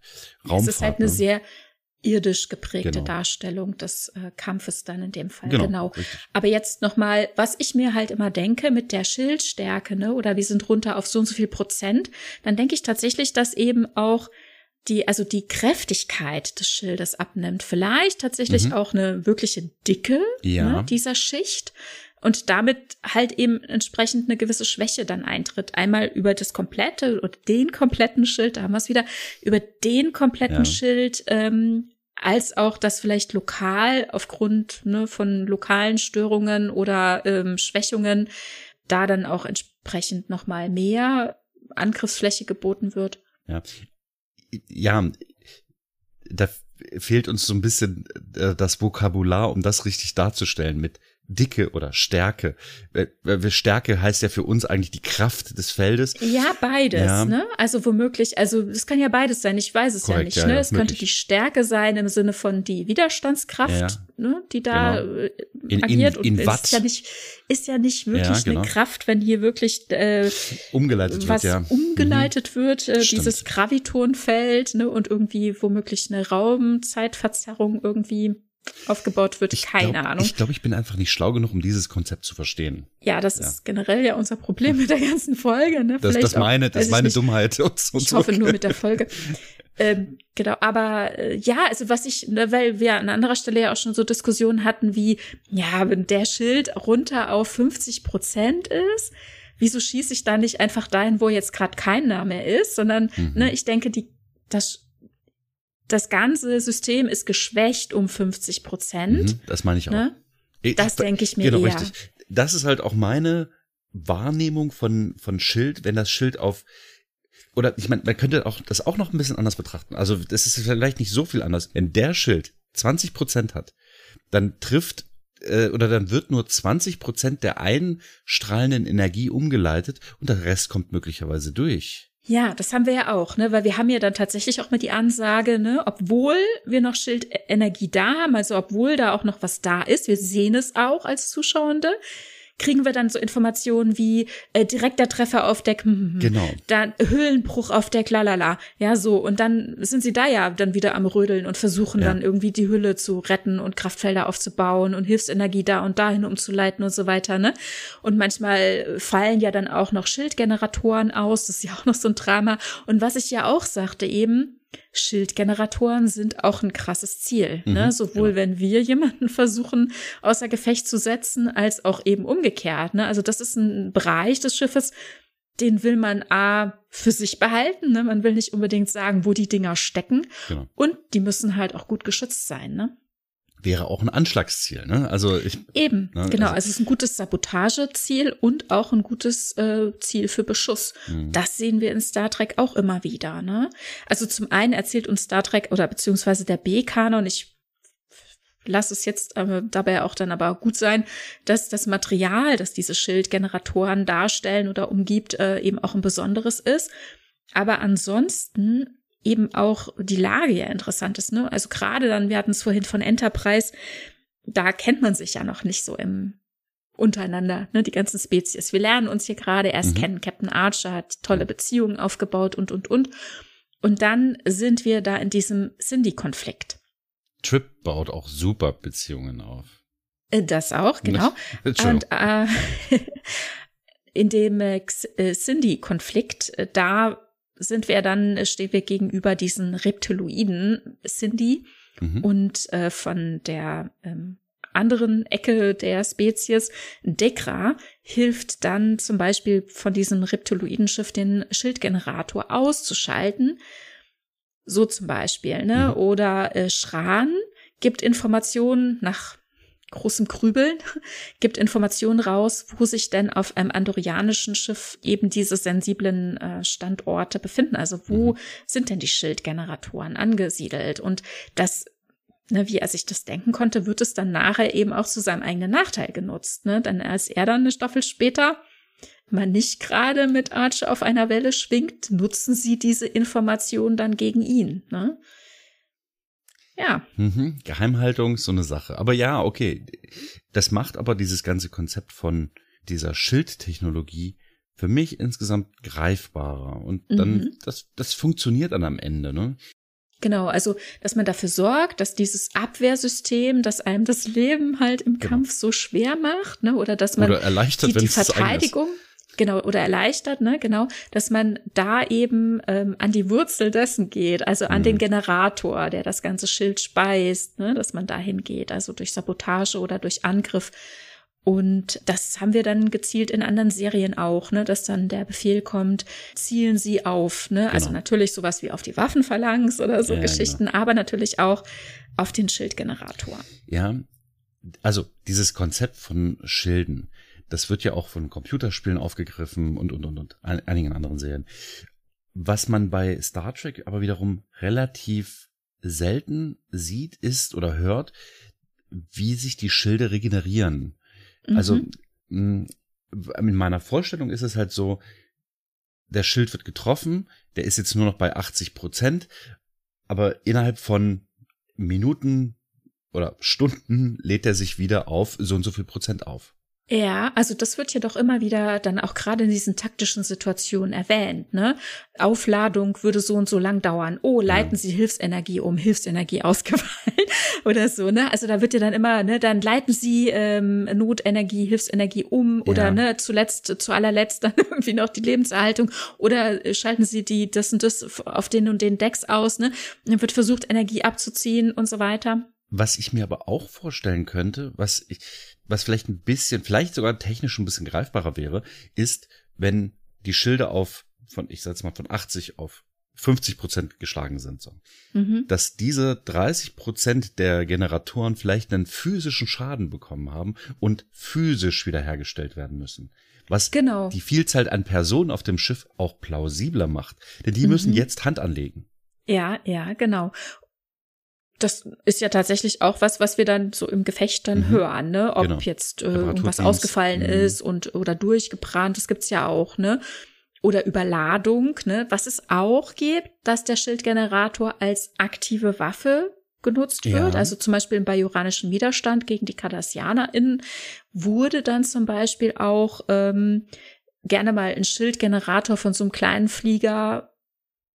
Raumfahrt. Es ist halt eine sehr irdisch geprägte Darstellung des Kampfes dann in dem Fall. Genau. Aber jetzt nochmal, was ich mir halt immer denke mit der Schildstärke, ne, oder wir sind runter auf so und so viel Prozent, dann denke ich tatsächlich, dass eben auch die Kräftigkeit des Schildes abnimmt. Vielleicht tatsächlich auch eine wirkliche Dicke ne, dieser Schicht. Und damit halt eben entsprechend eine gewisse Schwäche dann eintritt. Einmal über das komplette oder den kompletten Schild, da haben wir es wieder, über den kompletten Schild, als auch, dass vielleicht lokal aufgrund von lokalen Störungen oder Schwächungen da dann auch entsprechend nochmal mehr Angriffsfläche geboten wird. Ja, da fehlt uns so ein bisschen das Vokabular, um das richtig darzustellen mit Dicke oder Stärke. Stärke heißt ja für uns eigentlich die Kraft des Feldes. Ja, beides, ne? Also womöglich, also es kann ja beides sein, ich weiß es ja nicht, ne? Es könnte die Stärke sein im Sinne von die Widerstandskraft, ne? Die da agiert in und Watt. Ist ja nicht wirklich eine Kraft, wenn hier wirklich umgeleitet wird, dieses Gravitonfeld, ne? Und irgendwie womöglich eine Raumzeitverzerrung irgendwie aufgebaut wird, keine Ahnung. Ich glaube, ich bin einfach nicht schlau genug, um dieses Konzept zu verstehen. Ja, das ist generell ja unser Problem mit der ganzen Folge. Ne? Das ist meine Dummheit. Ich hoffe nur mit der Folge. Genau, aber also weil wir an anderer Stelle ja auch schon so Diskussionen hatten wie, wenn der Schild runter auf 50% ist, wieso schieße ich da nicht einfach dahin, wo jetzt gerade keiner mehr ist, sondern ich denke, das ganze System ist geschwächt um 50%. Das meine ich auch. Ne? Das denke ich mir eher. Richtig. Das ist halt auch meine Wahrnehmung von Schild, wenn das Schild ich meine, man könnte das auch noch ein bisschen anders betrachten. Also das ist vielleicht nicht so viel anders. Wenn der Schild 20% hat, dann wird nur 20% der einstrahlenden Energie umgeleitet und der Rest kommt möglicherweise durch. Ja, das haben wir ja auch, ne, weil wir haben ja dann tatsächlich auch mal die Ansage, ne, obwohl wir noch Schildenergie da haben, also obwohl da auch noch was da ist, wir sehen es auch als Zuschauende, kriegen wir dann so Informationen wie direkter Treffer auf Deck, genau. Dann Höhlenbruch auf Deck, lalala. Ja, so. Und dann sind sie da ja dann wieder am Rödeln und versuchen dann irgendwie die Hülle zu retten und Kraftfelder aufzubauen und Hilfsenergie da und dahin umzuleiten und so weiter, ne? Und manchmal fallen ja dann auch noch Schildgeneratoren aus. Das ist ja auch noch so ein Drama. Und was ich ja auch sagte eben, Schildgeneratoren sind auch ein krasses Ziel, ne? Sowohl wenn wir jemanden versuchen, außer Gefecht zu setzen, als auch eben umgekehrt, ne? Also das ist ein Bereich des Schiffes, den will man A für sich behalten, ne? Man will nicht unbedingt sagen, wo die Dinger stecken, genau. Und die müssen halt auch gut geschützt sein, ne? Wäre auch ein Anschlagsziel, ne? Also ich eben, ne, genau. Also es ist ein gutes Sabotageziel und auch ein gutes Ziel für Beschuss. Mhm. Das sehen wir in Star Trek auch immer wieder, ne? Also zum einen erzählt uns Star Trek oder beziehungsweise der B-Kanon, ich lass es jetzt dabei auch dann aber gut sein, dass das Material, das diese Schildgeneratoren darstellen oder umgibt, eben auch ein besonderes ist. Aber ansonsten eben auch die Lage ja interessant ist, ne? Also gerade dann, wir hatten es vorhin von Enterprise, da kennt man sich ja noch nicht so im untereinander, ne? Die ganzen Spezies. Wir lernen uns hier gerade erst kennen. Captain Archer hat tolle Beziehungen aufgebaut und. Und dann sind wir da in diesem Xindi-Konflikt. Trip baut auch super Beziehungen auf. Das auch, genau. Und in dem Xindi-Konflikt, da stehen wir gegenüber diesen Reptiloiden, Xindi, und von der anderen Ecke der Spezies, Dekra, hilft dann zum Beispiel von diesem Reptiloidenschiff den Schildgenerator auszuschalten. So zum Beispiel, ne? Oder Schran gibt Informationen nach großem Grübeln, gibt Informationen raus, wo sich denn auf einem andorianischen Schiff eben diese sensiblen Standorte befinden. Also wo sind denn die Schildgeneratoren angesiedelt? Und das, ne, wie er sich das denken konnte, wird es dann nachher eben auch zu seinem eigenen Nachteil genutzt, ne? Dann als er dann eine Staffel später mal nicht gerade mit Archer auf einer Welle schwingt, nutzen sie diese Information dann gegen ihn, ne? Ja. Geheimhaltung, so eine Sache. Aber ja, okay. Das macht aber dieses ganze Konzept von dieser Schildtechnologie für mich insgesamt greifbarer. Und dann, das funktioniert dann am Ende, ne? Genau, also, dass man dafür sorgt, dass dieses Abwehrsystem, das einem das Leben halt im Kampf so schwer macht, ne? Oder dass man die Verteidigung. Genau, oder erleichtert, ne, genau, dass man da eben an die Wurzel dessen geht, also an den Generator, der das ganze Schild speist, ne, dass man dahin geht, also durch Sabotage oder durch Angriff. Und das haben wir dann gezielt in anderen Serien auch, ne, dass dann der Befehl kommt, zielen Sie auf, ne, genau. Also natürlich sowas wie auf die Waffenphalanx oder so, ja, Geschichten, genau. Aber natürlich auch auf den Schildgenerator. Ja, also dieses Konzept von Schilden. Das wird ja auch von Computerspielen aufgegriffen und einigen anderen Serien. Was man bei Star Trek aber wiederum relativ selten sieht, ist oder hört, wie sich die Schilde regenerieren. Also in meiner Vorstellung ist es halt so, der Schild wird getroffen, der ist jetzt nur noch bei 80%, aber innerhalb von Minuten oder Stunden lädt er sich wieder auf so und so viel Prozent auf. Ja, also das wird ja doch immer wieder dann auch gerade in diesen taktischen Situationen erwähnt, ne? Aufladung würde so und so lang dauern. Oh, leiten Sie Hilfsenergie um, Hilfsenergie ausgefallen oder so, ne? Also da wird ja dann immer, ne, dann leiten Sie Notenergie, Hilfsenergie um oder ne, zu allerletzt dann irgendwie noch die Lebenserhaltung oder schalten Sie die das und das auf den und den Decks aus, ne? Dann wird versucht, Energie abzuziehen und so weiter. Was ich mir aber auch vorstellen könnte, was vielleicht ein bisschen, vielleicht sogar technisch ein bisschen greifbarer wäre, ist, wenn die Schilde von 80 auf 50% geschlagen sind, so. Dass diese 30% der Generatoren vielleicht einen physischen Schaden bekommen haben und physisch wiederhergestellt werden müssen. Was die Vielzahl an Personen auf dem Schiff auch plausibler macht. Denn die müssen jetzt Hand anlegen. Ja, genau. Das ist ja tatsächlich auch was wir dann so im Gefecht dann hören, ne? Ob jetzt irgendwas ausgefallen ist oder durchgebrannt, das gibt's ja auch, ne? Oder Überladung, ne? Was es auch gibt, dass der Schildgenerator als aktive Waffe genutzt wird. Also zum Beispiel im bajoranischen Widerstand gegen die KardassianerInnen wurde dann zum Beispiel auch gerne mal ein Schildgenerator von so einem kleinen Flieger,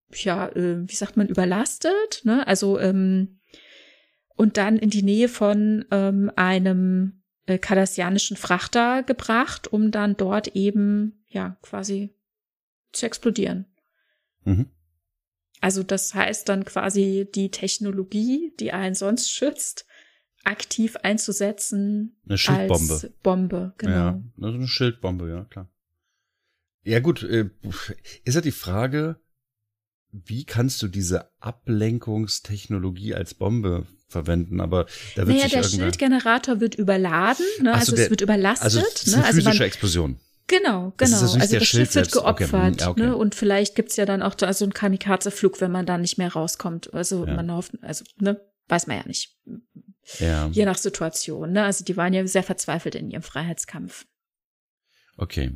wie sagt man, überlastet, ne? Also und dann in die Nähe von einem kardassianischen Frachter gebracht, um dann dort eben quasi zu explodieren. Mhm. Also das heißt dann quasi die Technologie, die einen sonst schützt, aktiv einzusetzen. Eine Schildbombe. Als Bombe, genau. Ja, also eine Schildbombe, ja, klar. Ja gut, ist ja die Frage, wie kannst du diese Ablenkungstechnologie als Bombe verwenden, aber da wird der Schildgenerator wird überladen, ne? Also es wird überlastet. Also es ist eine physische Explosion. Genau, genau. Also das Schiff wird geopfert. Okay. Ne? Und vielleicht gibt's ja dann auch da so einen Kamikaze-Flug, wenn man da nicht mehr rauskommt. Also man hofft, weiß man ja nicht. Ja. Je nach Situation. Ne? Also die waren ja sehr verzweifelt in ihrem Freiheitskampf. Okay.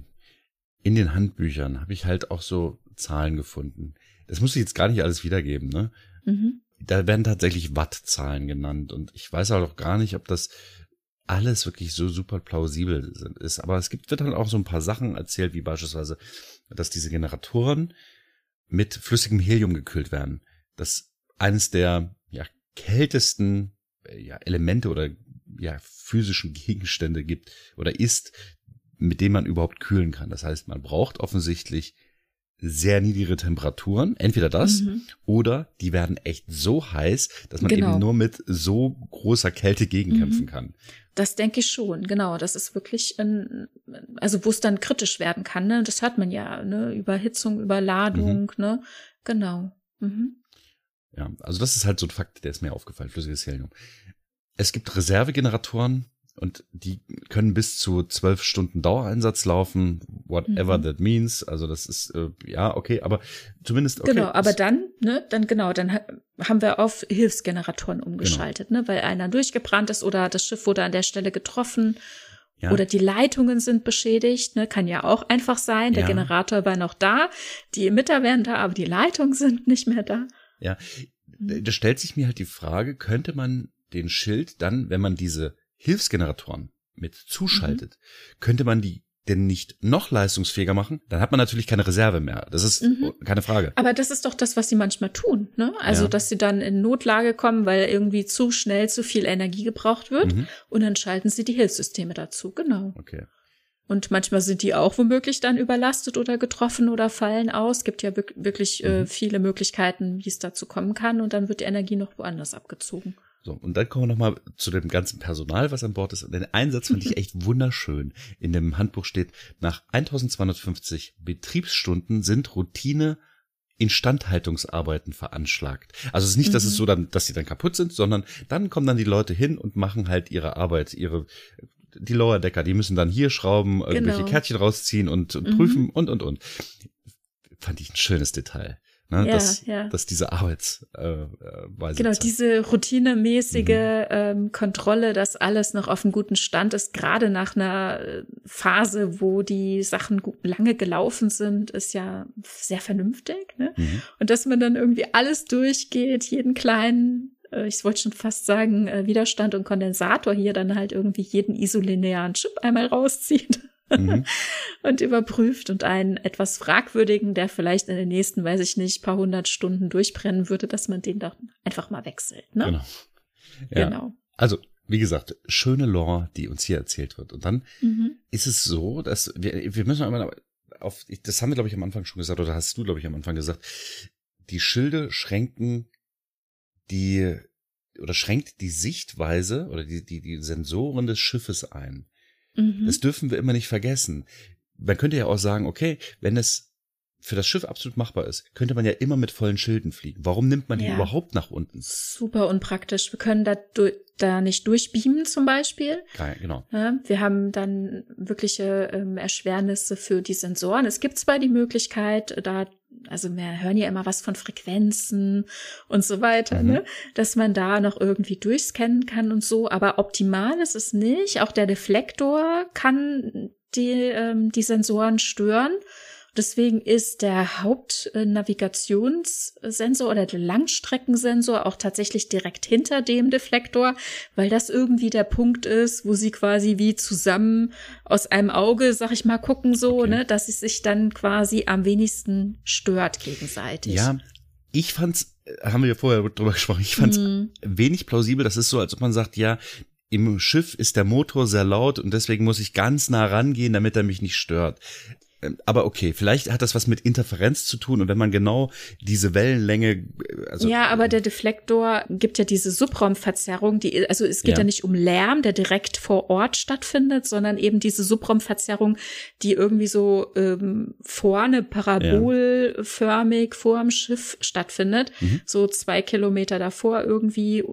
In den Handbüchern habe ich halt auch so Zahlen gefunden. Das muss ich jetzt gar nicht alles wiedergeben, ne? Mhm. Da werden tatsächlich Wattzahlen genannt und ich weiß auch gar nicht, ob das alles wirklich so super plausibel ist. Aber es wird dann auch so ein paar Sachen erzählt, wie beispielsweise, dass diese Generatoren mit flüssigem Helium gekühlt werden. Das eines der kältesten Elemente oder physischen Gegenstände gibt oder ist, mit dem man überhaupt kühlen kann. Das heißt, man braucht offensichtlich sehr niedrige Temperaturen, entweder das oder die werden echt so heiß, dass man eben nur mit so großer Kälte gegenkämpfen kann. Das denke ich schon, genau. Das ist wirklich, wo es dann kritisch werden kann, ne? Das hört man ja, ne? Überhitzung, Überladung, ne? Genau. Mhm. Ja, also das ist halt so ein Fakt, der ist mir aufgefallen, flüssiges Helium. Es gibt Reservegeneratoren und die können bis zu 12 Stunden Dauereinsatz laufen, whatever that means. Also das ist, aber zumindest okay. Genau, aber dann haben wir auf Hilfsgeneratoren umgeschaltet, ne, weil einer durchgebrannt ist oder das Schiff wurde an der Stelle getroffen oder die Leitungen sind beschädigt, ne, kann ja auch einfach sein. Der Generator war noch da, die Emitter wären da, aber die Leitungen sind nicht mehr da. Ja, da stellt sich mir halt die Frage, könnte man den Schild dann, wenn man diese Hilfsgeneratoren mit zuschaltet, könnte man die denn nicht noch leistungsfähiger machen? Dann hat man natürlich keine Reserve mehr. Das ist keine Frage. Aber das ist doch das, was sie manchmal tun, ne? Also, dass sie dann in Notlage kommen, weil irgendwie zu schnell zu viel Energie gebraucht wird. Und dann schalten sie die Hilfssysteme dazu, genau. Okay. Und manchmal sind die auch womöglich dann überlastet oder getroffen oder fallen aus. Es gibt ja wirklich viele Möglichkeiten, wie es dazu kommen kann. Und dann wird die Energie noch woanders abgezogen. So, und dann kommen wir nochmal zu dem ganzen Personal, was an Bord ist. Und den Einsatz fand ich echt wunderschön. In dem Handbuch steht, nach 1250 Betriebsstunden sind Routine-Instandhaltungsarbeiten veranschlagt. Also es ist nicht, dass es so dann, dass die dann kaputt sind, sondern dann kommen dann die Leute hin und machen halt ihre Arbeit, die Lower Decker, die müssen dann hier schrauben, irgendwelche Kärtchen rausziehen und prüfen und. Fand ich ein schönes Detail. Ne, dass diese Arbeitsweise. Genau, diese routinemäßige Kontrolle, dass alles noch auf einem guten Stand ist, gerade nach einer Phase, wo die Sachen lange gelaufen sind, ist ja sehr vernünftig. Ne? Und dass man dann irgendwie alles durchgeht, jeden kleinen, ich wollte schon fast sagen, Widerstand und Kondensator hier, dann halt irgendwie jeden isolinearen Chip einmal rauszieht. Und überprüft und einen etwas fragwürdigen, der vielleicht in den nächsten, weiß ich nicht, paar hundert Stunden durchbrennen würde, dass man den doch einfach mal wechselt. Ne? Genau. Ja. Genau. Also, wie gesagt, schöne Lore, die uns hier erzählt wird. Und dann ist es so, dass wir müssen einmal auf, das haben wir, glaube ich, am Anfang schon gesagt, oder hast du, glaube ich, am Anfang gesagt, die Schilde schränkt die Sichtweise oder die Sensoren des Schiffes ein. Das dürfen wir immer nicht vergessen. Man könnte ja auch sagen, okay, wenn es für das Schiff absolut machbar ist, könnte man ja immer mit vollen Schilden fliegen. Warum nimmt man die überhaupt nach unten? Super unpraktisch. Wir können da nicht durchbeamen zum Beispiel. Ja, genau. Ja, wir haben dann wirkliche Erschwernisse für die Sensoren. Es gibt zwar die Möglichkeit, also wir hören ja immer was von Frequenzen und so weiter, ne? Dass man da noch irgendwie durchscannen kann und so, aber optimal ist es nicht. Auch der Deflektor kann die Sensoren stören. Deswegen ist der Hauptnavigationssensor oder der Langstreckensensor auch tatsächlich direkt hinter dem Deflektor, weil das irgendwie der Punkt ist, wo sie quasi wie zusammen aus einem Auge, sag ich mal, gucken so, okay, ne, dass es sich dann quasi am wenigsten stört gegenseitig. Ja, ich fand's, haben wir ja vorher drüber gesprochen, ich fand's wenig plausibel. Das ist so, als ob man sagt, ja, im Schiff ist der Motor sehr laut und deswegen muss ich ganz nah rangehen, damit er mich nicht stört. Aber okay, vielleicht hat das was mit Interferenz zu tun und wenn man genau diese Wellenlänge, also ja, aber der Deflektor gibt ja diese Subraumverzerrung, die, also es geht ja nicht um Lärm, der direkt vor Ort stattfindet, sondern eben diese Subraumverzerrung, die irgendwie so vorne parabolförmig vorm Schiff stattfindet, so 2 Kilometer davor irgendwie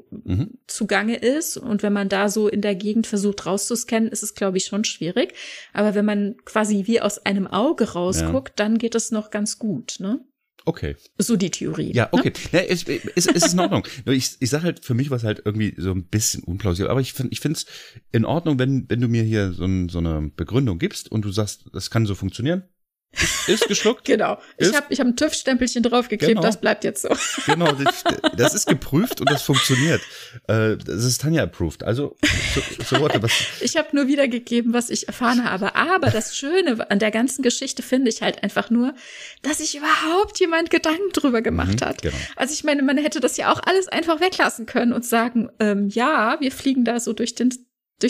zugange ist, und wenn man da so in der Gegend versucht rauszuscannen, ist es, glaube ich, schon schwierig, aber wenn man quasi wie aus einem Auge rausguckt, dann geht es noch ganz gut, ne? Okay. So die Theorie. Ja, okay. Ne? Ja, es ist in Ordnung. Ich sag halt, für mich war es halt irgendwie so ein bisschen unplausibel. Aber ich find's in Ordnung, wenn du mir hier so eine Begründung gibst und du sagst, das kann so funktionieren. Ist geschluckt. Genau. Ich hab ein TÜV-Stempelchen draufgeklebt, das bleibt jetzt so. Genau, das ist geprüft und das funktioniert. Das ist Tanja approved. Also, so Worte. Ich habe nur wiedergegeben, was ich erfahren habe. Aber das Schöne an der ganzen Geschichte finde ich halt einfach nur, dass sich überhaupt jemand Gedanken drüber gemacht hat. Genau. Also ich meine, man hätte das ja auch alles einfach weglassen können und sagen, ja, wir fliegen da so durchs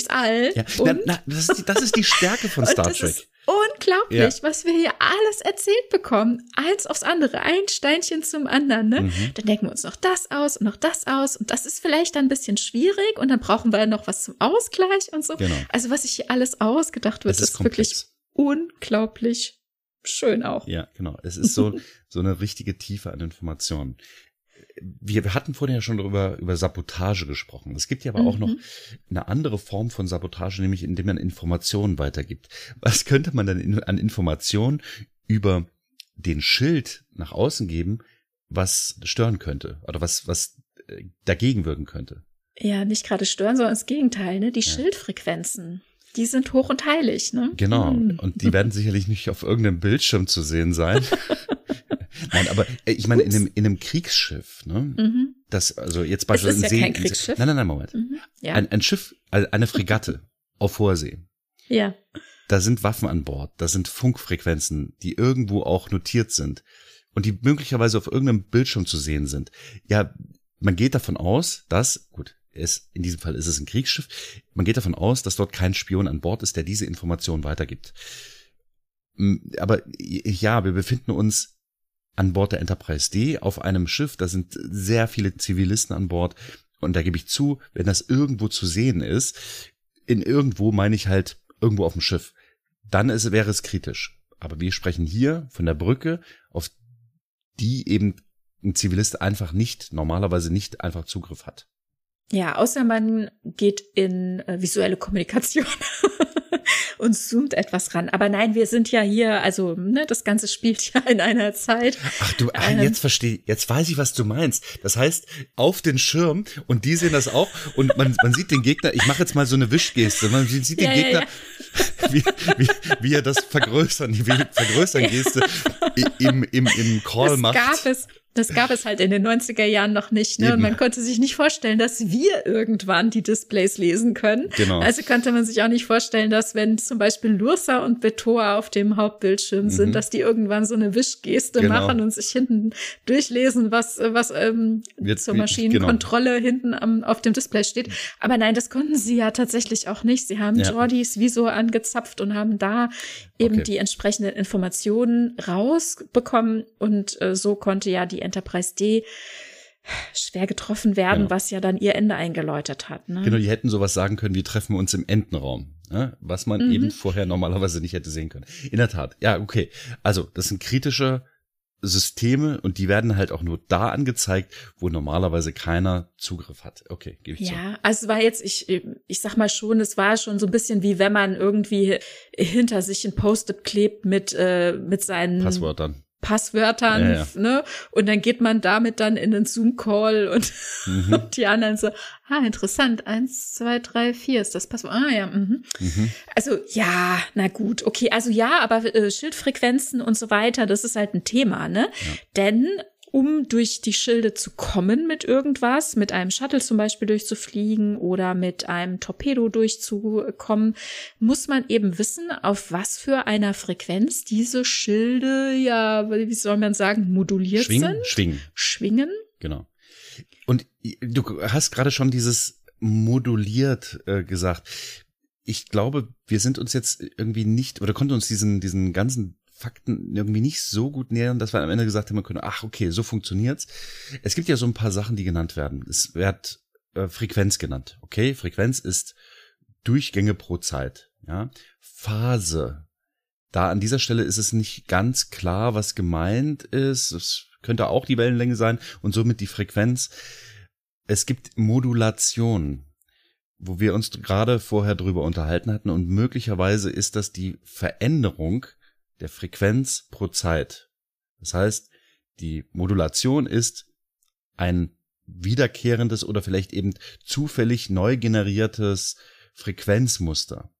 All. Ja. Und das ist die Stärke von Star Trek. Unglaublich, was wir hier alles erzählt bekommen. Eins aufs andere, ein Steinchen zum anderen, ne? Dann denken wir uns noch das aus und noch das aus. Und das ist vielleicht dann ein bisschen schwierig. Und dann brauchen wir noch was zum Ausgleich und so. Genau. Also was sich hier alles ausgedacht wird, ist wirklich unglaublich schön auch. Ja, genau. Es ist so eine richtige Tiefe an Informationen. Wir hatten vorhin ja schon über Sabotage gesprochen. Es gibt ja aber auch noch eine andere Form von Sabotage, nämlich indem man Informationen weitergibt. Was könnte man denn an Informationen über den Schild nach außen geben, was stören könnte oder was dagegen wirken könnte? Ja, nicht gerade stören, sondern das Gegenteil, ne? Die Schildfrequenzen. Die sind hoch und heilig, ne? Genau. Und die werden sicherlich nicht auf irgendeinem Bildschirm zu sehen sein. Nein, aber ich meine, in einem Kriegsschiff, ne? Das, also jetzt beispielsweise. Es ist ja kein Kriegsschiff. Nein, Moment. Ja. Ein Schiff, also eine Fregatte auf hoher See. Ja. Da sind Waffen an Bord, da sind Funkfrequenzen, die irgendwo auch notiert sind und die möglicherweise auf irgendeinem Bildschirm zu sehen sind. Ja, man geht davon aus, dass, gut, in diesem Fall ist es ein Kriegsschiff, man geht davon aus, dass dort kein Spion an Bord ist, der diese Informationen weitergibt. Aber ja, wir befinden uns an Bord der Enterprise D auf einem Schiff, da sind sehr viele Zivilisten an Bord und da gebe ich zu, wenn das irgendwo zu sehen ist, in irgendwo meine ich halt irgendwo auf dem Schiff, dann wäre es kritisch. Aber wir sprechen hier von der Brücke, auf die eben ein Zivilist einfach normalerweise nicht Zugriff hat. Ja, außer man geht in visuelle Kommunikation und zoomt etwas ran. Aber nein, wir sind ja hier, also ne, das Ganze spielt ja in einer Zeit. Ach du, jetzt weiß ich, was du meinst. Das heißt, auf den Schirm und die sehen das auch und man sieht den Gegner, ich mache jetzt mal so eine Wischgeste, man sieht den Gegner, ja. Wie er das Vergrößern-Geste im Call das macht. Das gab es halt in den 90er Jahren noch nicht, ne? Eben. Und man konnte sich nicht vorstellen, dass wir irgendwann die Displays lesen können. Genau. Also konnte man sich auch nicht vorstellen, dass wenn zum Beispiel Lursa und Betoah auf dem Hauptbildschirm sind, dass die irgendwann so eine Wischgeste machen und sich hinten durchlesen, was jetzt, zur Maschinenkontrolle hinten auf dem Display steht. Aber nein, das konnten sie ja tatsächlich auch nicht. Sie haben Geordies Visor angezapft und haben da eben die entsprechenden Informationen rausbekommen und so konnte ja die Enterprise D schwer getroffen werden, was ja dann ihr Ende eingeläutet hat. Ne? Genau, die hätten sowas sagen können, wir treffen uns im Entenraum, ne? Was man eben vorher normalerweise nicht hätte sehen können. In der Tat, ja, okay. Also das sind kritische Systeme und die werden halt auch nur da angezeigt, wo normalerweise keiner Zugriff hat. Okay, gebe ich zu. Ja, also war jetzt, ich sag mal schon, es war schon so ein bisschen wie wenn man irgendwie hinter sich ein Post-it klebt mit seinen Passwörtern. Passwörtern, ne? Und dann geht man damit dann in den Zoom-Call und die anderen so, interessant, 1, 2, 3, 4 ist das Passwort. Also ja, na gut, okay, also ja, aber Schildfrequenzen und so weiter, das ist halt ein Thema, ne? Ja. Denn um durch die Schilde zu kommen mit irgendwas, mit einem Shuttle zum Beispiel durchzufliegen oder mit einem Torpedo durchzukommen, muss man eben wissen, auf was für einer Frequenz diese Schilde, ja, wie soll man sagen, moduliert sind. Schwingen. Genau. Und du hast gerade schon dieses moduliert gesagt. Ich glaube, wir sind uns jetzt irgendwie nicht, oder konnten uns diesen ganzen Fakten irgendwie nicht so gut nähern, dass wir am Ende gesagt haben können, ach okay, so funktioniert's. Es gibt ja so ein paar Sachen, die genannt werden. Es wird Frequenz genannt. Okay, Frequenz ist Durchgänge pro Zeit. Ja, Phase. Da an dieser Stelle ist es nicht ganz klar, was gemeint ist. Es könnte auch die Wellenlänge sein und somit die Frequenz. Es gibt Modulation, wo wir uns gerade vorher drüber unterhalten hatten, und möglicherweise ist das die Veränderung der Frequenz pro Zeit. Das heißt, die Modulation ist ein wiederkehrendes oder vielleicht eben zufällig neu generiertes Frequenzmuster.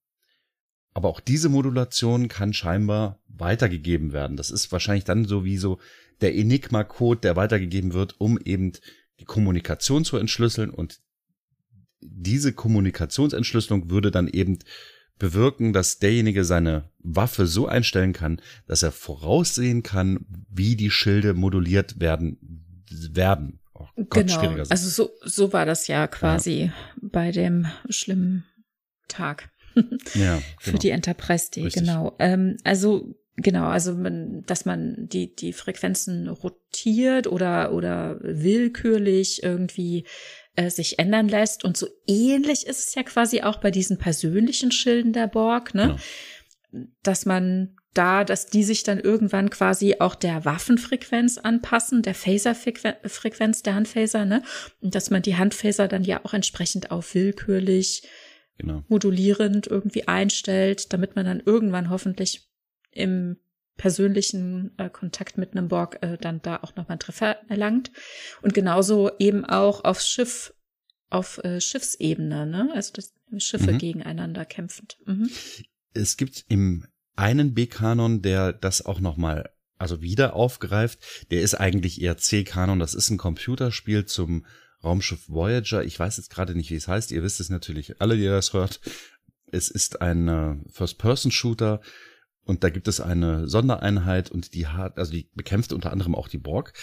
Aber auch diese Modulation kann scheinbar weitergegeben werden. Das ist wahrscheinlich dann so wie so der Enigma-Code, der weitergegeben wird, um eben die Kommunikation zu entschlüsseln. Und diese Kommunikationsentschlüsselung würde dann eben bewirken, dass derjenige seine Waffe so einstellen kann, dass er voraussehen kann, wie die Schilde moduliert werden. Oh Gott, genau, also so war das ja quasi bei dem schlimmen Tag für die Enterprise D. Richtig. Genau, dass man die Frequenzen rotiert oder willkürlich irgendwie sich ändern lässt, und so ähnlich ist es ja quasi auch bei diesen persönlichen Schilden der Borg, ne? Genau. Dass die sich dann irgendwann quasi auch der Waffenfrequenz anpassen, der Phaserfrequenz, der Handphaser, ne? Und dass man die Handphaser dann ja auch entsprechend auf willkürlich modulierend irgendwie einstellt, damit man dann irgendwann hoffentlich im persönlichen Kontakt mit einem Borg dann da auch nochmal einen Treffer erlangt. Und genauso eben auch aufs Schiff, auf Schiffsebene, ne? Also das Schiffe gegeneinander kämpfend. Es gibt im einen B-Kanon, der das auch nochmal, also wieder aufgreift, der ist eigentlich eher C-Kanon, das ist ein Computerspiel zum Raumschiff Voyager. Ich weiß jetzt gerade nicht, wie es heißt, ihr wisst es natürlich, alle, die das hört. Es ist ein First-Person-Shooter, und da gibt es eine Sondereinheit, und die bekämpft unter anderem auch die Borg.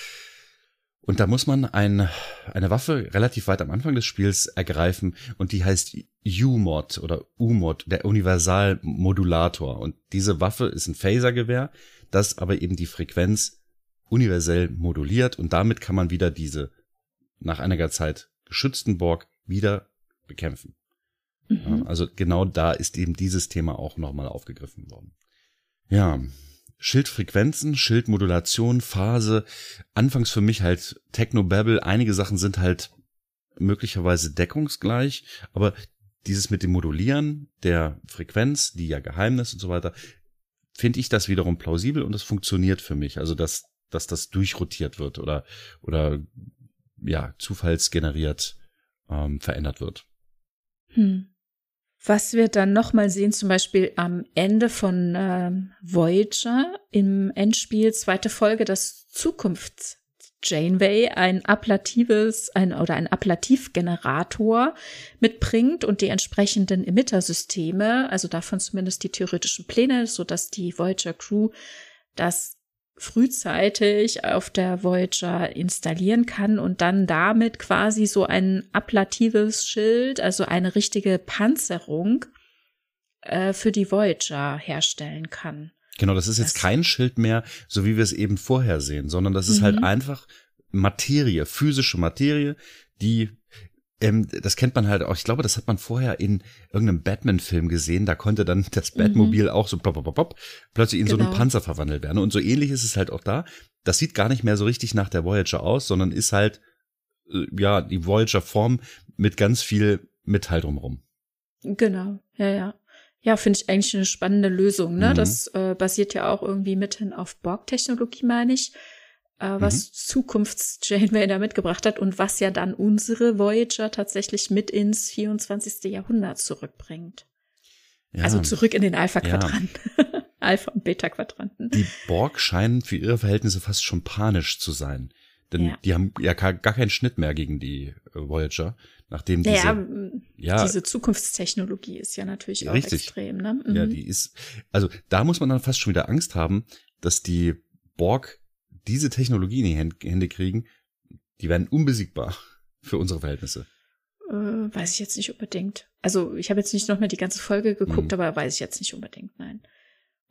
Und da muss man eine Waffe relativ weit am Anfang des Spiels ergreifen, und die heißt U-Mod oder U-Mod, der Universalmodulator. Und diese Waffe ist ein Phasergewehr, das aber eben die Frequenz universell moduliert, und damit kann man wieder diese nach einiger Zeit geschützten Borg wieder bekämpfen. Ja, also genau da ist eben dieses Thema auch nochmal aufgegriffen worden. Ja, Schildfrequenzen, Schildmodulation, Phase, anfangs für mich halt Technobabble, einige Sachen sind halt möglicherweise deckungsgleich, aber dieses mit dem Modulieren der Frequenz, die ja Geheimnis und so weiter, finde ich das wiederum plausibel, und das funktioniert für mich, also dass das durchrotiert wird oder ja, zufallsgeneriert verändert wird. Was wir dann nochmal sehen, zum Beispiel am Ende von Voyager im Endspiel, zweite Folge, dass Zukunfts-Janeway ein Ablativgenerator mitbringt und die entsprechenden Emittersysteme, also davon zumindest die theoretischen Pläne, sodass die Voyager-Crew das frühzeitig auf der Voyager installieren kann und dann damit quasi so ein ablatives Schild, also eine richtige Panzerung für die Voyager herstellen kann. Genau, das ist jetzt kein Schild mehr, so wie wir es eben vorher sehen, sondern das ist halt einfach Materie, physische Materie, die das kennt man halt auch, ich glaube, das hat man vorher in irgendeinem Batman-Film gesehen, da konnte dann das Batmobil auch so pop, pop, pop, pop, plötzlich in so einen Panzer verwandelt werden. Und so ähnlich ist es halt auch da. Das sieht gar nicht mehr so richtig nach der Voyager aus, sondern ist halt, ja, die Voyager-Form mit ganz viel Metall drumherum. Genau, ja, ja. Ja, finde ich eigentlich eine spannende Lösung, ne? Mhm. Das basiert ja auch irgendwie mithin auf Borg-Technologie, meine ich, was Zukunfts-Janeway da mitgebracht hat und was ja dann unsere Voyager tatsächlich mit ins 24. Jahrhundert zurückbringt. Ja. Also zurück in den Alpha-Quadranten. Ja. Alpha- und Beta-Quadranten. Die Borg scheinen für ihre Verhältnisse fast schon panisch zu sein. Denn die haben ja gar keinen Schnitt mehr gegen die Voyager, nachdem diese Zukunftstechnologie ist ja natürlich auch extrem, ne? Mhm. Ja, die ist, also da muss man dann fast schon wieder Angst haben, dass die Borg diese Technologie in die Hände kriegen, die werden unbesiegbar für unsere Verhältnisse. Weiß ich jetzt nicht unbedingt. Also ich habe jetzt nicht nochmal die ganze Folge geguckt, aber weiß ich jetzt nicht unbedingt, nein.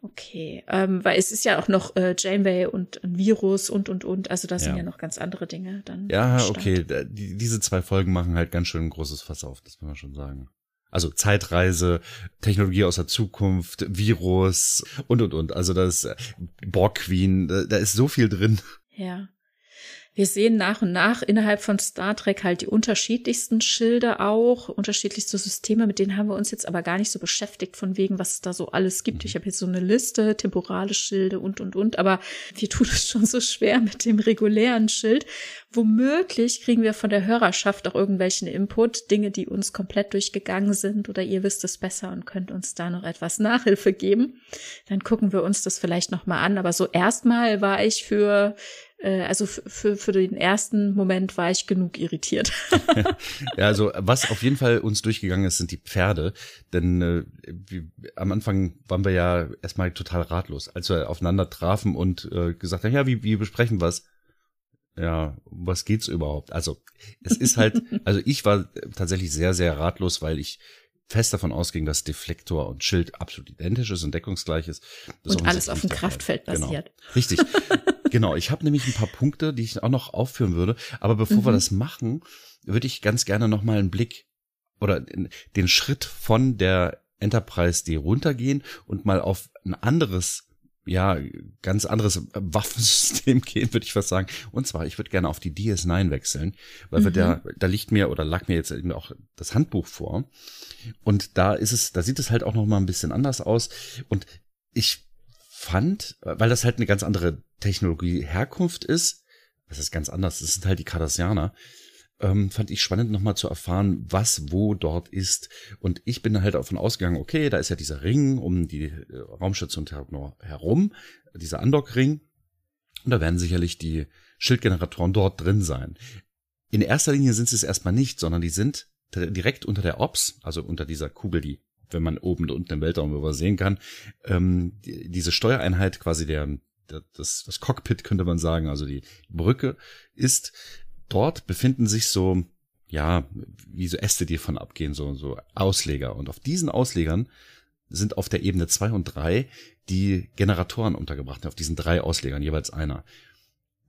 Okay, weil es ist ja auch noch Janeway und ein Virus und. Also da sind ja noch ganz andere Dinge dann. Ja, okay, diese zwei Folgen machen halt ganz schön ein großes Fass auf, das kann man schon sagen. Also Zeitreise, Technologie aus der Zukunft, Virus und. Also das Borg-Queen, da ist so viel drin. Ja. Wir sehen nach und nach innerhalb von Star Trek halt die unterschiedlichsten Schilde auch, unterschiedlichste Systeme, mit denen haben wir uns jetzt aber gar nicht so beschäftigt, von wegen, was es da so alles gibt. Ich habe jetzt so eine Liste, temporale Schilde und, aber wir tun es schon so schwer mit dem regulären Schild. Womöglich kriegen wir von der Hörerschaft auch irgendwelchen Input, Dinge, die uns komplett durchgegangen sind oder ihr wisst es besser und könnt uns da noch etwas Nachhilfe geben. Dann gucken wir uns das vielleicht nochmal an, aber so erstmal war ich für den ersten Moment war ich genug irritiert. Ja, also was auf jeden Fall uns durchgegangen ist, sind die Pferde. Denn am Anfang waren wir ja erstmal total ratlos, als wir aufeinander trafen und gesagt haben, ja, wie besprechen wir es? Ja, um was geht's überhaupt? Also es ist halt, also ich war tatsächlich sehr, sehr ratlos, weil ich fest davon ausging, dass Deflektor und Schild absolut identisch ist und deckungsgleich ist. Das und alles auf dem Kraftfeld basiert. Genau. Richtig. Genau, ich habe nämlich ein paar Punkte, die ich auch noch aufführen würde. Aber bevor wir das machen, würde ich ganz gerne nochmal einen Blick oder den Schritt von der Enterprise D runtergehen und mal auf ein anderes, ja, ganz anderes Waffensystem gehen, würde ich fast sagen. Und zwar, ich würde gerne auf die DS9 wechseln, weil wir da liegt mir oder lag mir jetzt eben auch das Handbuch vor. Und da sieht es halt auch nochmal ein bisschen anders aus. Und ich fand, weil das halt eine ganz andere Technologie-Herkunft ist, das ist ganz anders, das sind halt die Cardassianer, fand ich spannend nochmal zu erfahren, was wo dort ist. Und ich bin halt davon ausgegangen, okay, da ist ja dieser Ring um die Raumstation herum, dieser Andock-Ring, und da werden sicherlich die Schildgeneratoren dort drin sein. In erster Linie sind sie es erstmal nicht, sondern die sind direkt unter der Ops, also unter dieser Kugel, die, wenn man oben und unten im Weltraum übersehen kann, diese Steuereinheit, quasi das Cockpit, könnte man sagen, also die Brücke ist, dort befinden sich so, ja, wie so Äste, die davon abgehen, so Ausleger. Und auf diesen Auslegern sind auf der Ebene 2 und 3 die Generatoren untergebracht, auf diesen 3 Auslegern, jeweils einer.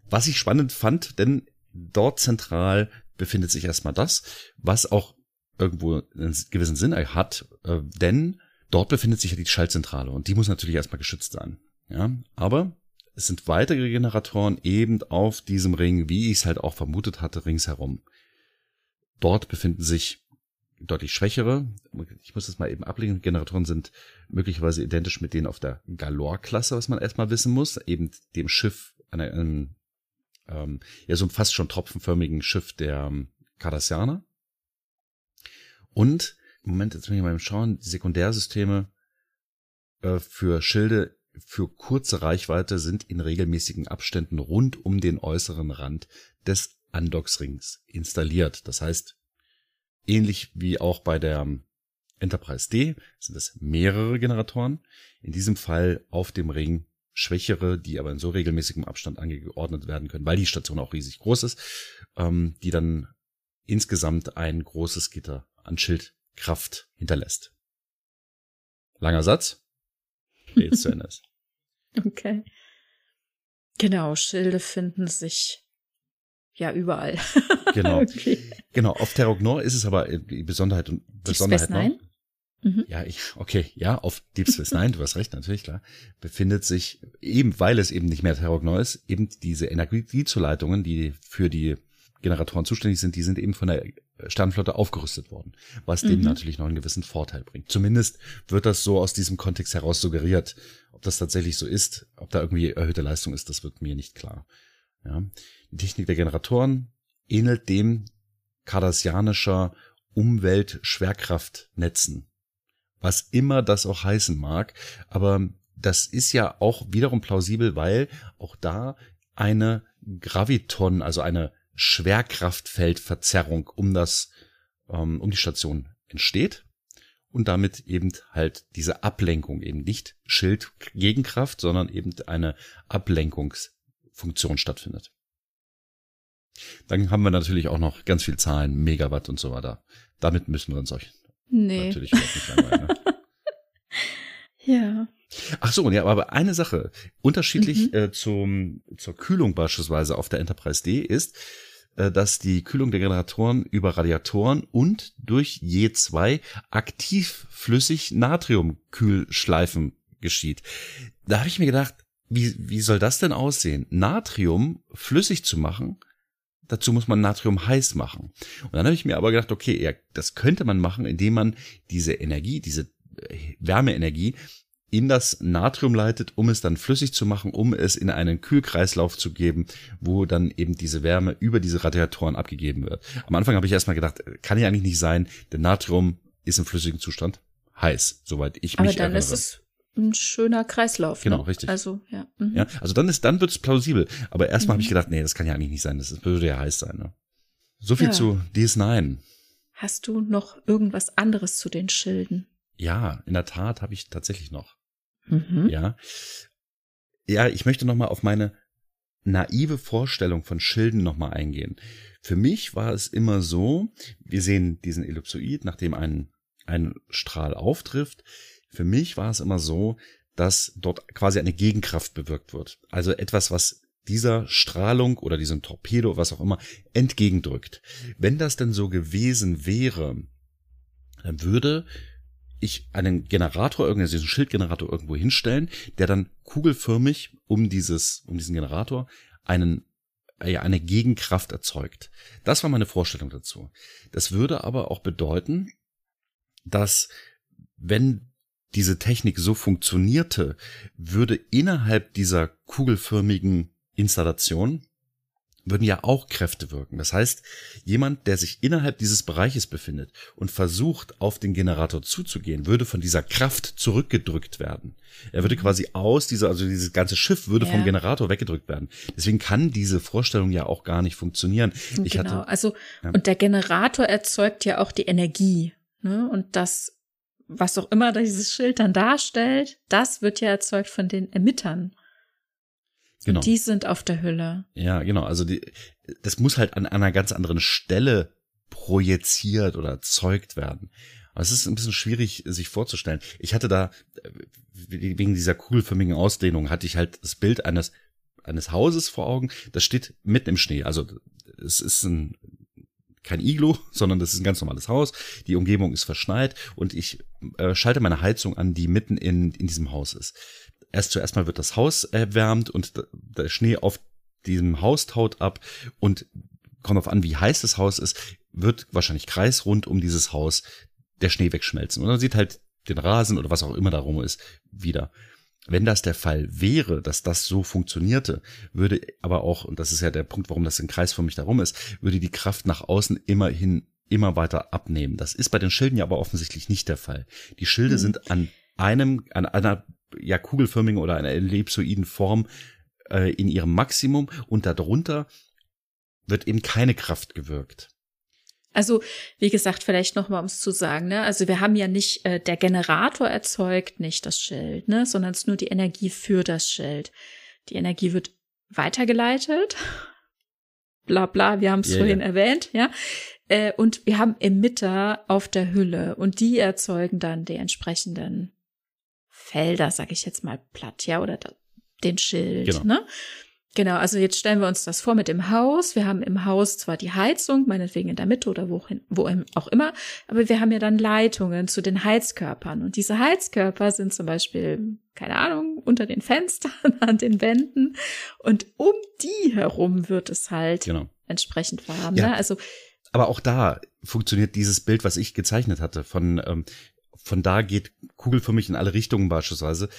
Was ich spannend fand, denn dort zentral befindet sich erstmal das, was auch irgendwo einen gewissen Sinn hat, denn dort befindet sich ja die Schaltzentrale und die muss natürlich erstmal geschützt sein. Ja, aber es sind weitere Generatoren eben auf diesem Ring, wie ich es halt auch vermutet hatte, ringsherum. Dort befinden sich deutlich schwächere, ich muss das mal eben ablegen, Generatoren sind möglicherweise identisch mit denen auf der Galore-Klasse, was man erstmal wissen muss, eben dem Schiff, so fast schon tropfenförmigen Schiff der Cardassianer. Und, Moment, jetzt muss ich mal schauen, die Sekundärsysteme für Schilde für kurze Reichweite sind in regelmäßigen Abständen rund um den äußeren Rand des Andocksrings installiert. Das heißt, ähnlich wie auch bei der Enterprise D sind es mehrere Generatoren, in diesem Fall auf dem Ring schwächere, die aber in so regelmäßigem Abstand angeordnet werden können, weil die Station auch riesig groß ist, die dann insgesamt ein großes Gitter an Schildkraft hinterlässt. Langer Satz, der jetzt zu Ende ist. Okay. Genau, Schilde finden sich ja überall. Genau. Okay. Genau, auf Terrognon ist es aber die Besonderheit und Besonderheit noch. Mhm. Ja, auf Deep Space Nine, du hast recht, natürlich, klar, befindet sich eben, weil es eben nicht mehr Terrognon ist, eben diese Energiezuleitungen, die für die Generatoren zuständig sind, die sind eben von der Sternflotte aufgerüstet worden, was dem natürlich noch einen gewissen Vorteil bringt. Zumindest wird das so aus diesem Kontext heraus suggeriert. Ob das tatsächlich so ist, ob da irgendwie erhöhte Leistung ist, das wird mir nicht klar. Ja. Die Technik der Generatoren ähnelt dem kardassianischer Umwelt-Schwerkraftnetzen, was immer das auch heißen mag. Aber das ist ja auch wiederum plausibel, weil auch da eine Graviton, also eine Schwerkraftfeldverzerrung um die Station entsteht und damit eben halt diese Ablenkung, eben nicht Schildgegenkraft, sondern eben eine Ablenkungsfunktion stattfindet. Dann haben wir natürlich auch noch ganz viel Zahlen, Megawatt und so weiter. Damit müssen wir uns natürlich nicht langweilen. Ne? Ja. Ach so, ja, aber eine Sache, unterschiedlich zur Kühlung beispielsweise auf der Enterprise D ist, dass die Kühlung der Generatoren über Radiatoren und durch je zwei aktiv flüssig Natriumkühlschleifen geschieht. Da habe ich mir gedacht, wie soll das denn aussehen? Natrium flüssig zu machen, dazu muss man Natrium heiß machen. Und dann habe ich mir aber gedacht, okay, ja, das könnte man machen, indem man diese Energie, diese Wärmeenergie in das Natrium leitet, um es dann flüssig zu machen, um es in einen Kühlkreislauf zu geben, wo dann eben diese Wärme über diese Radiatoren abgegeben wird. Am Anfang habe ich erstmal gedacht, kann ja eigentlich nicht sein, denn Natrium ist im flüssigen Zustand heiß, soweit ich mich erinnere. Aber dann ist es ein schöner Kreislauf. Genau, ne? Richtig. Also, ja. Mhm. Ja, also dann wird es plausibel. Aber erstmal habe ich gedacht, nee, das kann ja eigentlich nicht sein, das würde ja heiß sein. Ne? So viel zu DS9. Hast du noch irgendwas anderes zu den Schilden? Ja, in der Tat habe ich tatsächlich noch. Mhm. Ja, ich möchte nochmal auf meine naive Vorstellung von Schilden nochmal eingehen. Für mich war es immer so, wir sehen diesen Ellipsoid, nachdem ein Strahl auftrifft. Für mich war es immer so, dass dort quasi eine Gegenkraft bewirkt wird. Also etwas, was dieser Strahlung oder diesem Torpedo, was auch immer, entgegendrückt. Wenn das denn so gewesen wäre, dann würde ich einen Generator, diesen Schildgenerator irgendwo hinstellen, der dann kugelförmig um diesen Generator eine Gegenkraft erzeugt. Das war meine Vorstellung dazu. Das würde aber auch bedeuten, dass, wenn diese Technik so funktionierte, würde innerhalb dieser kugelförmigen Installation würden ja auch Kräfte wirken. Das heißt, jemand, der sich innerhalb dieses Bereiches befindet und versucht, auf den Generator zuzugehen, würde von dieser Kraft zurückgedrückt werden. Er würde quasi dieses ganze Schiff würde vom Generator weggedrückt werden. Deswegen kann diese Vorstellung ja auch gar nicht funktionieren. Und der Generator erzeugt ja auch die Energie, ne? Und das, was auch immer dieses Schild dann darstellt, das wird ja erzeugt von den Emittern. Genau. Und die sind auf der Hülle. Ja, genau. Also das muss halt an einer ganz anderen Stelle projiziert oder erzeugt werden. Aber es ist ein bisschen schwierig, sich vorzustellen. Ich hatte da, wegen dieser kugelförmigen Ausdehnung, hatte ich halt das Bild eines Hauses vor Augen. Das steht mitten im Schnee. Also es ist kein Iglo, sondern das ist ein ganz normales Haus. Die Umgebung ist verschneit und ich schalte meine Heizung an, die mitten in diesem Haus ist. Zuerst mal wird das Haus erwärmt und der Schnee auf diesem Haus taut ab und kommt auf an, wie heiß das Haus ist, wird wahrscheinlich kreisrund um dieses Haus der Schnee wegschmelzen. Und dann sieht halt den Rasen oder was auch immer da rum ist, wieder. Wenn das der Fall wäre, dass das so funktionierte, würde aber auch, und das ist ja der Punkt, warum das ein Kreis für mich da rum ist, würde die Kraft nach außen immerhin immer weiter abnehmen. Das ist bei den Schilden ja aber offensichtlich nicht der Fall. Die Schilde sind an einer kugelförmigen oder einer ellipsoiden Form in ihrem Maximum und darunter wird eben keine Kraft gewirkt. Also, wie gesagt, vielleicht nochmal, um es zu sagen, ne? Also wir haben ja nicht, der Generator erzeugt nicht das Schild, ne? Sondern es ist nur die Energie für das Schild. Die Energie wird weitergeleitet, bla bla, wir haben es vorhin erwähnt, ja. Und wir haben Emitter auf der Hülle und die erzeugen dann die entsprechenden Felder, sag ich jetzt mal platt, ja, oder den Schild, genau. Ne? Genau, also jetzt stellen wir uns das vor mit dem Haus. Wir haben im Haus zwar die Heizung, meinetwegen in der Mitte oder wo auch immer, aber wir haben ja dann Leitungen zu den Heizkörpern. Und diese Heizkörper sind zum Beispiel, keine Ahnung, unter den Fenstern, an den Wänden. Und um die herum wird es halt entsprechend warm. Ja. Ne? Also Aber auch da funktioniert dieses Bild, was ich gezeichnet hatte, von da geht kugelförmig in alle Richtungen beispielsweise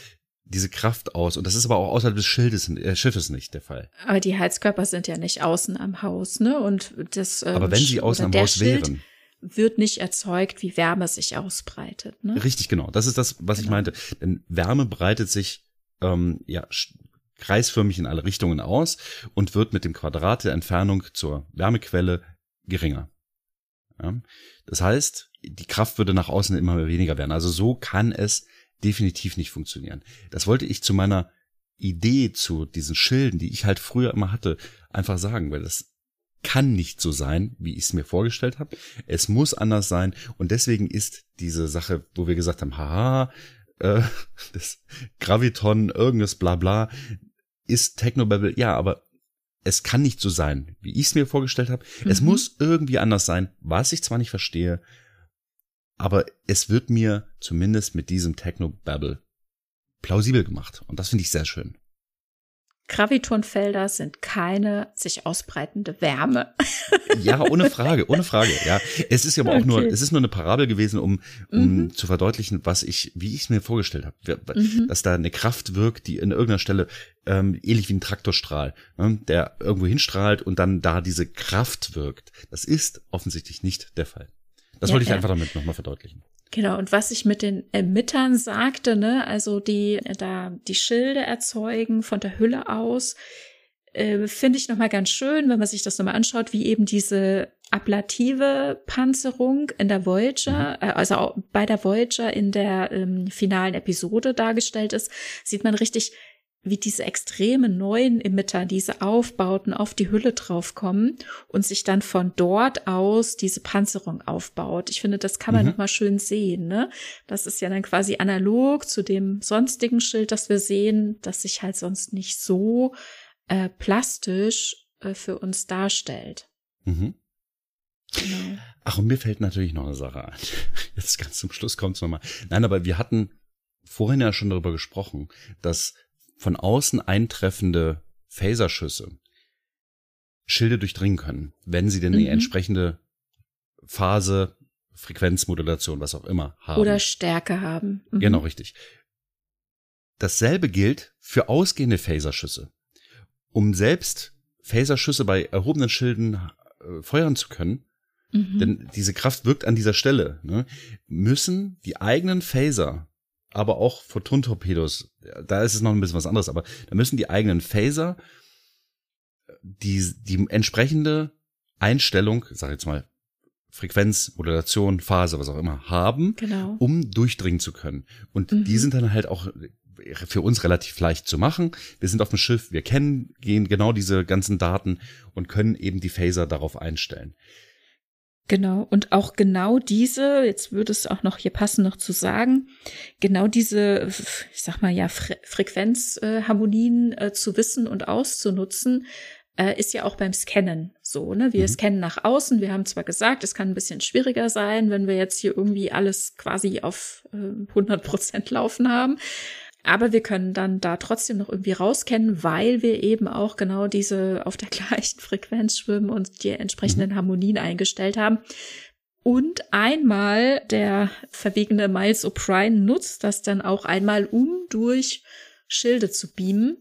diese Kraft aus. Und das ist aber auch außerhalb des Schiffes nicht der Fall. Aber die Heizkörper sind ja nicht außen am Haus, ne? Und das aber wenn sie außen am Haus wären, wird nicht erzeugt, wie Wärme sich ausbreitet, ne? Richtig, genau. Das ist das, was ich meinte. Denn Wärme breitet sich kreisförmig in alle Richtungen aus und wird mit dem Quadrat der Entfernung zur Wärmequelle geringer. Ja? Das heißt, die Kraft würde nach außen immer weniger werden. Also so kann es definitiv nicht funktionieren. Das wollte ich zu meiner Idee zu diesen Schilden, die ich halt früher immer hatte, einfach sagen, weil das kann nicht so sein, wie ich es mir vorgestellt habe. Es muss anders sein und deswegen ist diese Sache, wo wir gesagt haben, haha, das Graviton, irgendwas bla bla, ist Technobabble, ja, aber es kann nicht so sein, wie ich es mir vorgestellt habe. Mhm. Es muss irgendwie anders sein, was ich zwar nicht verstehe, aber es wird mir zumindest mit diesem Technobabble plausibel gemacht. Und das finde ich sehr schön. Gravitonfelder sind keine sich ausbreitende Wärme. Ja, ohne Frage, ohne Frage. Ja, es ist ja aber auch nur eine Parabel gewesen, um zu verdeutlichen, wie ich es mir vorgestellt habe. Dass da eine Kraft wirkt, die in irgendeiner Stelle, ähnlich wie ein Traktorstrahl, ne, der irgendwo hinstrahlt und dann da diese Kraft wirkt. Das ist offensichtlich nicht der Fall. Das wollte ich einfach damit nochmal verdeutlichen. Genau, und was ich mit den Emittern sagte, ne, also die Schilde erzeugen von der Hülle aus, finde ich nochmal ganz schön, wenn man sich das nochmal anschaut, wie eben diese ablative Panzerung in der Voyager, also auch bei der Voyager in der finalen Episode dargestellt ist, sieht man richtig, wie diese extremen neuen Emitter, diese Aufbauten auf die Hülle draufkommen und sich dann von dort aus diese Panzerung aufbaut. Ich finde, das kann man nochmal schön sehen, ne? Das ist ja dann quasi analog zu dem sonstigen Schild, das wir sehen, das sich halt sonst nicht so plastisch für uns darstellt. Mhm. Genau. Ach, und mir fällt natürlich noch eine Sache ein. Jetzt ganz zum Schluss kommt's nochmal. Nein, aber wir hatten vorhin ja schon darüber gesprochen, dass von außen eintreffende Phaserschüsse Schilde durchdringen können, wenn sie denn die entsprechende Phase, Frequenzmodulation, was auch immer haben. Oder Stärke haben. Mhm. Genau, richtig. Dasselbe gilt für ausgehende Phaserschüsse. Um selbst Phaserschüsse bei erhobenen Schilden feuern zu können, denn diese Kraft wirkt an dieser Stelle, ne, müssen die eigenen Phaser, aber auch Photon-Torpedos, da ist es noch ein bisschen was anderes, aber da müssen die eigenen Phaser die entsprechende Einstellung, sag ich jetzt mal, Frequenz, Modulation, Phase, was auch immer, haben, genau, um durchdringen zu können. Und die sind dann halt auch für uns relativ leicht zu machen. Wir sind auf dem Schiff, wir gehen genau diese ganzen Daten und können eben die Phaser darauf einstellen. Genau, und auch genau diese, jetzt würde es auch noch hier passen, noch zu sagen, genau diese, ich sag mal ja, Frequenzharmonien zu wissen und auszunutzen, ist ja auch beim Scannen so, ne? Wir scannen nach außen, wir haben zwar gesagt, es kann ein bisschen schwieriger sein, wenn wir jetzt hier irgendwie alles quasi auf 100% laufen haben, aber wir können dann da trotzdem noch irgendwie rauskennen, weil wir eben auch genau diese auf der gleichen Frequenz schwimmen und die entsprechenden Harmonien eingestellt haben. Und einmal der verwegene Miles O'Brien nutzt das dann auch einmal, um durch Schilde zu beamen,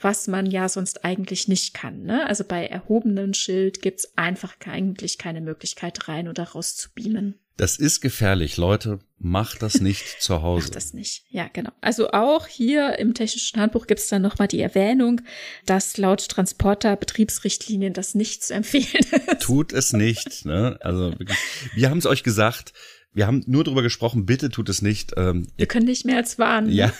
was man ja sonst eigentlich nicht kann, ne? Also bei erhobenen Schild gibt's einfach eigentlich keine Möglichkeit, rein oder raus zu beamen. Das ist gefährlich, Leute. Macht das nicht zu Hause. Macht das nicht, ja, genau. Also auch hier im technischen Handbuch gibt es dann nochmal die Erwähnung, dass laut Transporter-Betriebsrichtlinien das nicht zu empfehlen ist. Tut es nicht, ne? Also wirklich, wir haben es euch gesagt, wir haben nur drüber gesprochen, bitte tut es nicht. Wir können nicht mehr als warnen. Ja.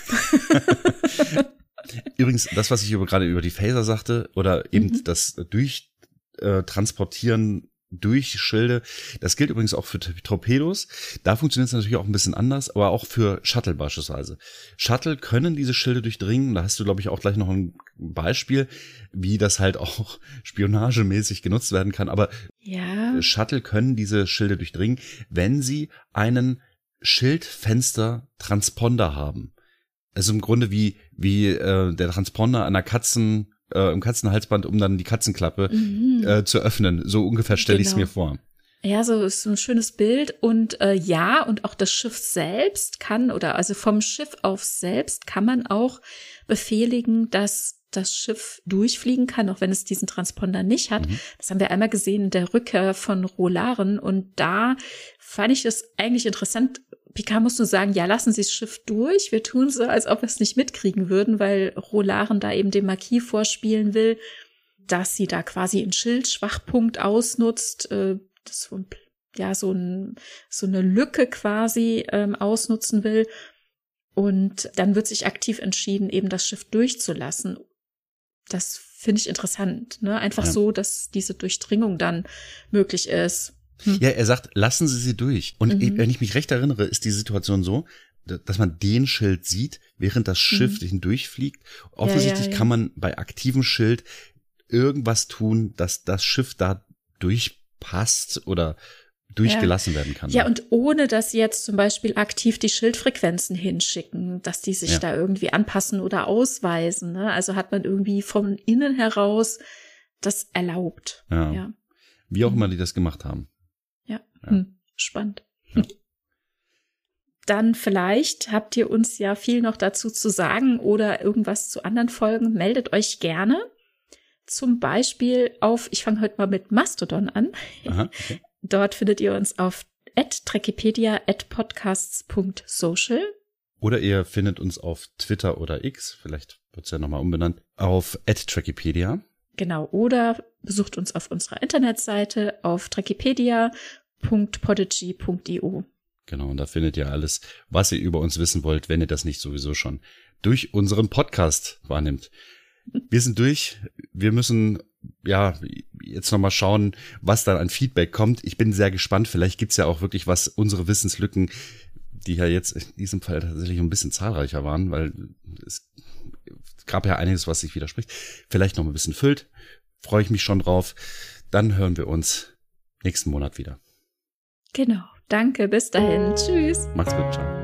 Übrigens, das, was ich gerade über die Phaser sagte, oder eben das Durchtransportieren durch Schilde. Das gilt übrigens auch für Torpedos. Da funktioniert es natürlich auch ein bisschen anders, aber auch für Shuttle beispielsweise. Shuttle können diese Schilde durchdringen. Da hast du, glaube ich, auch gleich noch ein Beispiel, wie das halt auch spionagemäßig genutzt werden kann. Aber ja. Shuttle können diese Schilde durchdringen, wenn sie einen Schildfenster-Transponder haben. Also im Grunde wie der Transponder einer Katzenhalsband, um dann die Katzenklappe zu öffnen. So ungefähr stelle ich es mir vor. Ja, so ist ein schönes Bild. Und ja, und auch das Schiff selbst kann, oder also vom Schiff auf selbst kann man auch befehligen, dass das Schiff durchfliegen kann, auch wenn es diesen Transponder nicht hat. Mhm. Das haben wir einmal gesehen in der Rückkehr von Rolaren. Und da fand ich es eigentlich interessant. Picard musste sagen, ja, lassen Sie das Schiff durch. Wir tun so, als ob wir es nicht mitkriegen würden, weil Rolaren da eben dem Marquis vorspielen will, dass sie da quasi einen Schildschwachpunkt ausnutzt, das ja so eine Lücke quasi ausnutzen will. Und dann wird sich aktiv entschieden, eben das Schiff durchzulassen. Das finde ich interessant, ne? Einfach ja. So, dass diese Durchdringung dann möglich ist. Hm. Ja, er sagt, lassen Sie sie durch. Und wenn ich mich recht erinnere, ist die Situation so, dass man den Schild sieht, während das Schiff durchfliegt. Offensichtlich kann man bei aktivem Schild irgendwas tun, dass das Schiff da durchpasst oder durchgelassen werden kann. Ja, und ohne dass sie jetzt zum Beispiel aktiv die Schildfrequenzen hinschicken, dass die sich da irgendwie anpassen oder ausweisen. Ne? Also hat man irgendwie von innen heraus das erlaubt. Ja. Ja. Wie auch immer die das gemacht haben. Ja, ja. Spannend. Ja. Dann vielleicht habt ihr uns ja viel noch dazu zu sagen oder irgendwas zu anderen Folgen. Meldet euch gerne. Zum Beispiel auf, ich fange heute mal mit Mastodon an. Aha, okay. Dort findet ihr uns auf @trekkiepedia@podcasts.social. Oder ihr findet uns auf Twitter oder X, vielleicht wird es ja nochmal umbenannt, auf @Trekkipedia. Genau, oder besucht uns auf unserer Internetseite auf trekkipedia.podigy.io. Genau, und da findet ihr alles, was ihr über uns wissen wollt, wenn ihr das nicht sowieso schon durch unseren Podcast wahrnimmt. Wir sind durch. Wir müssen jetzt nochmal schauen, was dann an Feedback kommt. Ich bin sehr gespannt. Vielleicht gibt's ja auch wirklich was, unsere Wissenslücken, die ja jetzt in diesem Fall tatsächlich ein bisschen zahlreicher waren, weil es gab ja einiges, was sich widerspricht. Vielleicht noch ein bisschen füllt. Freue ich mich schon drauf. Dann hören wir uns nächsten Monat wieder. Genau. Danke. Bis dahin. Tschüss. Macht's gut. Ciao.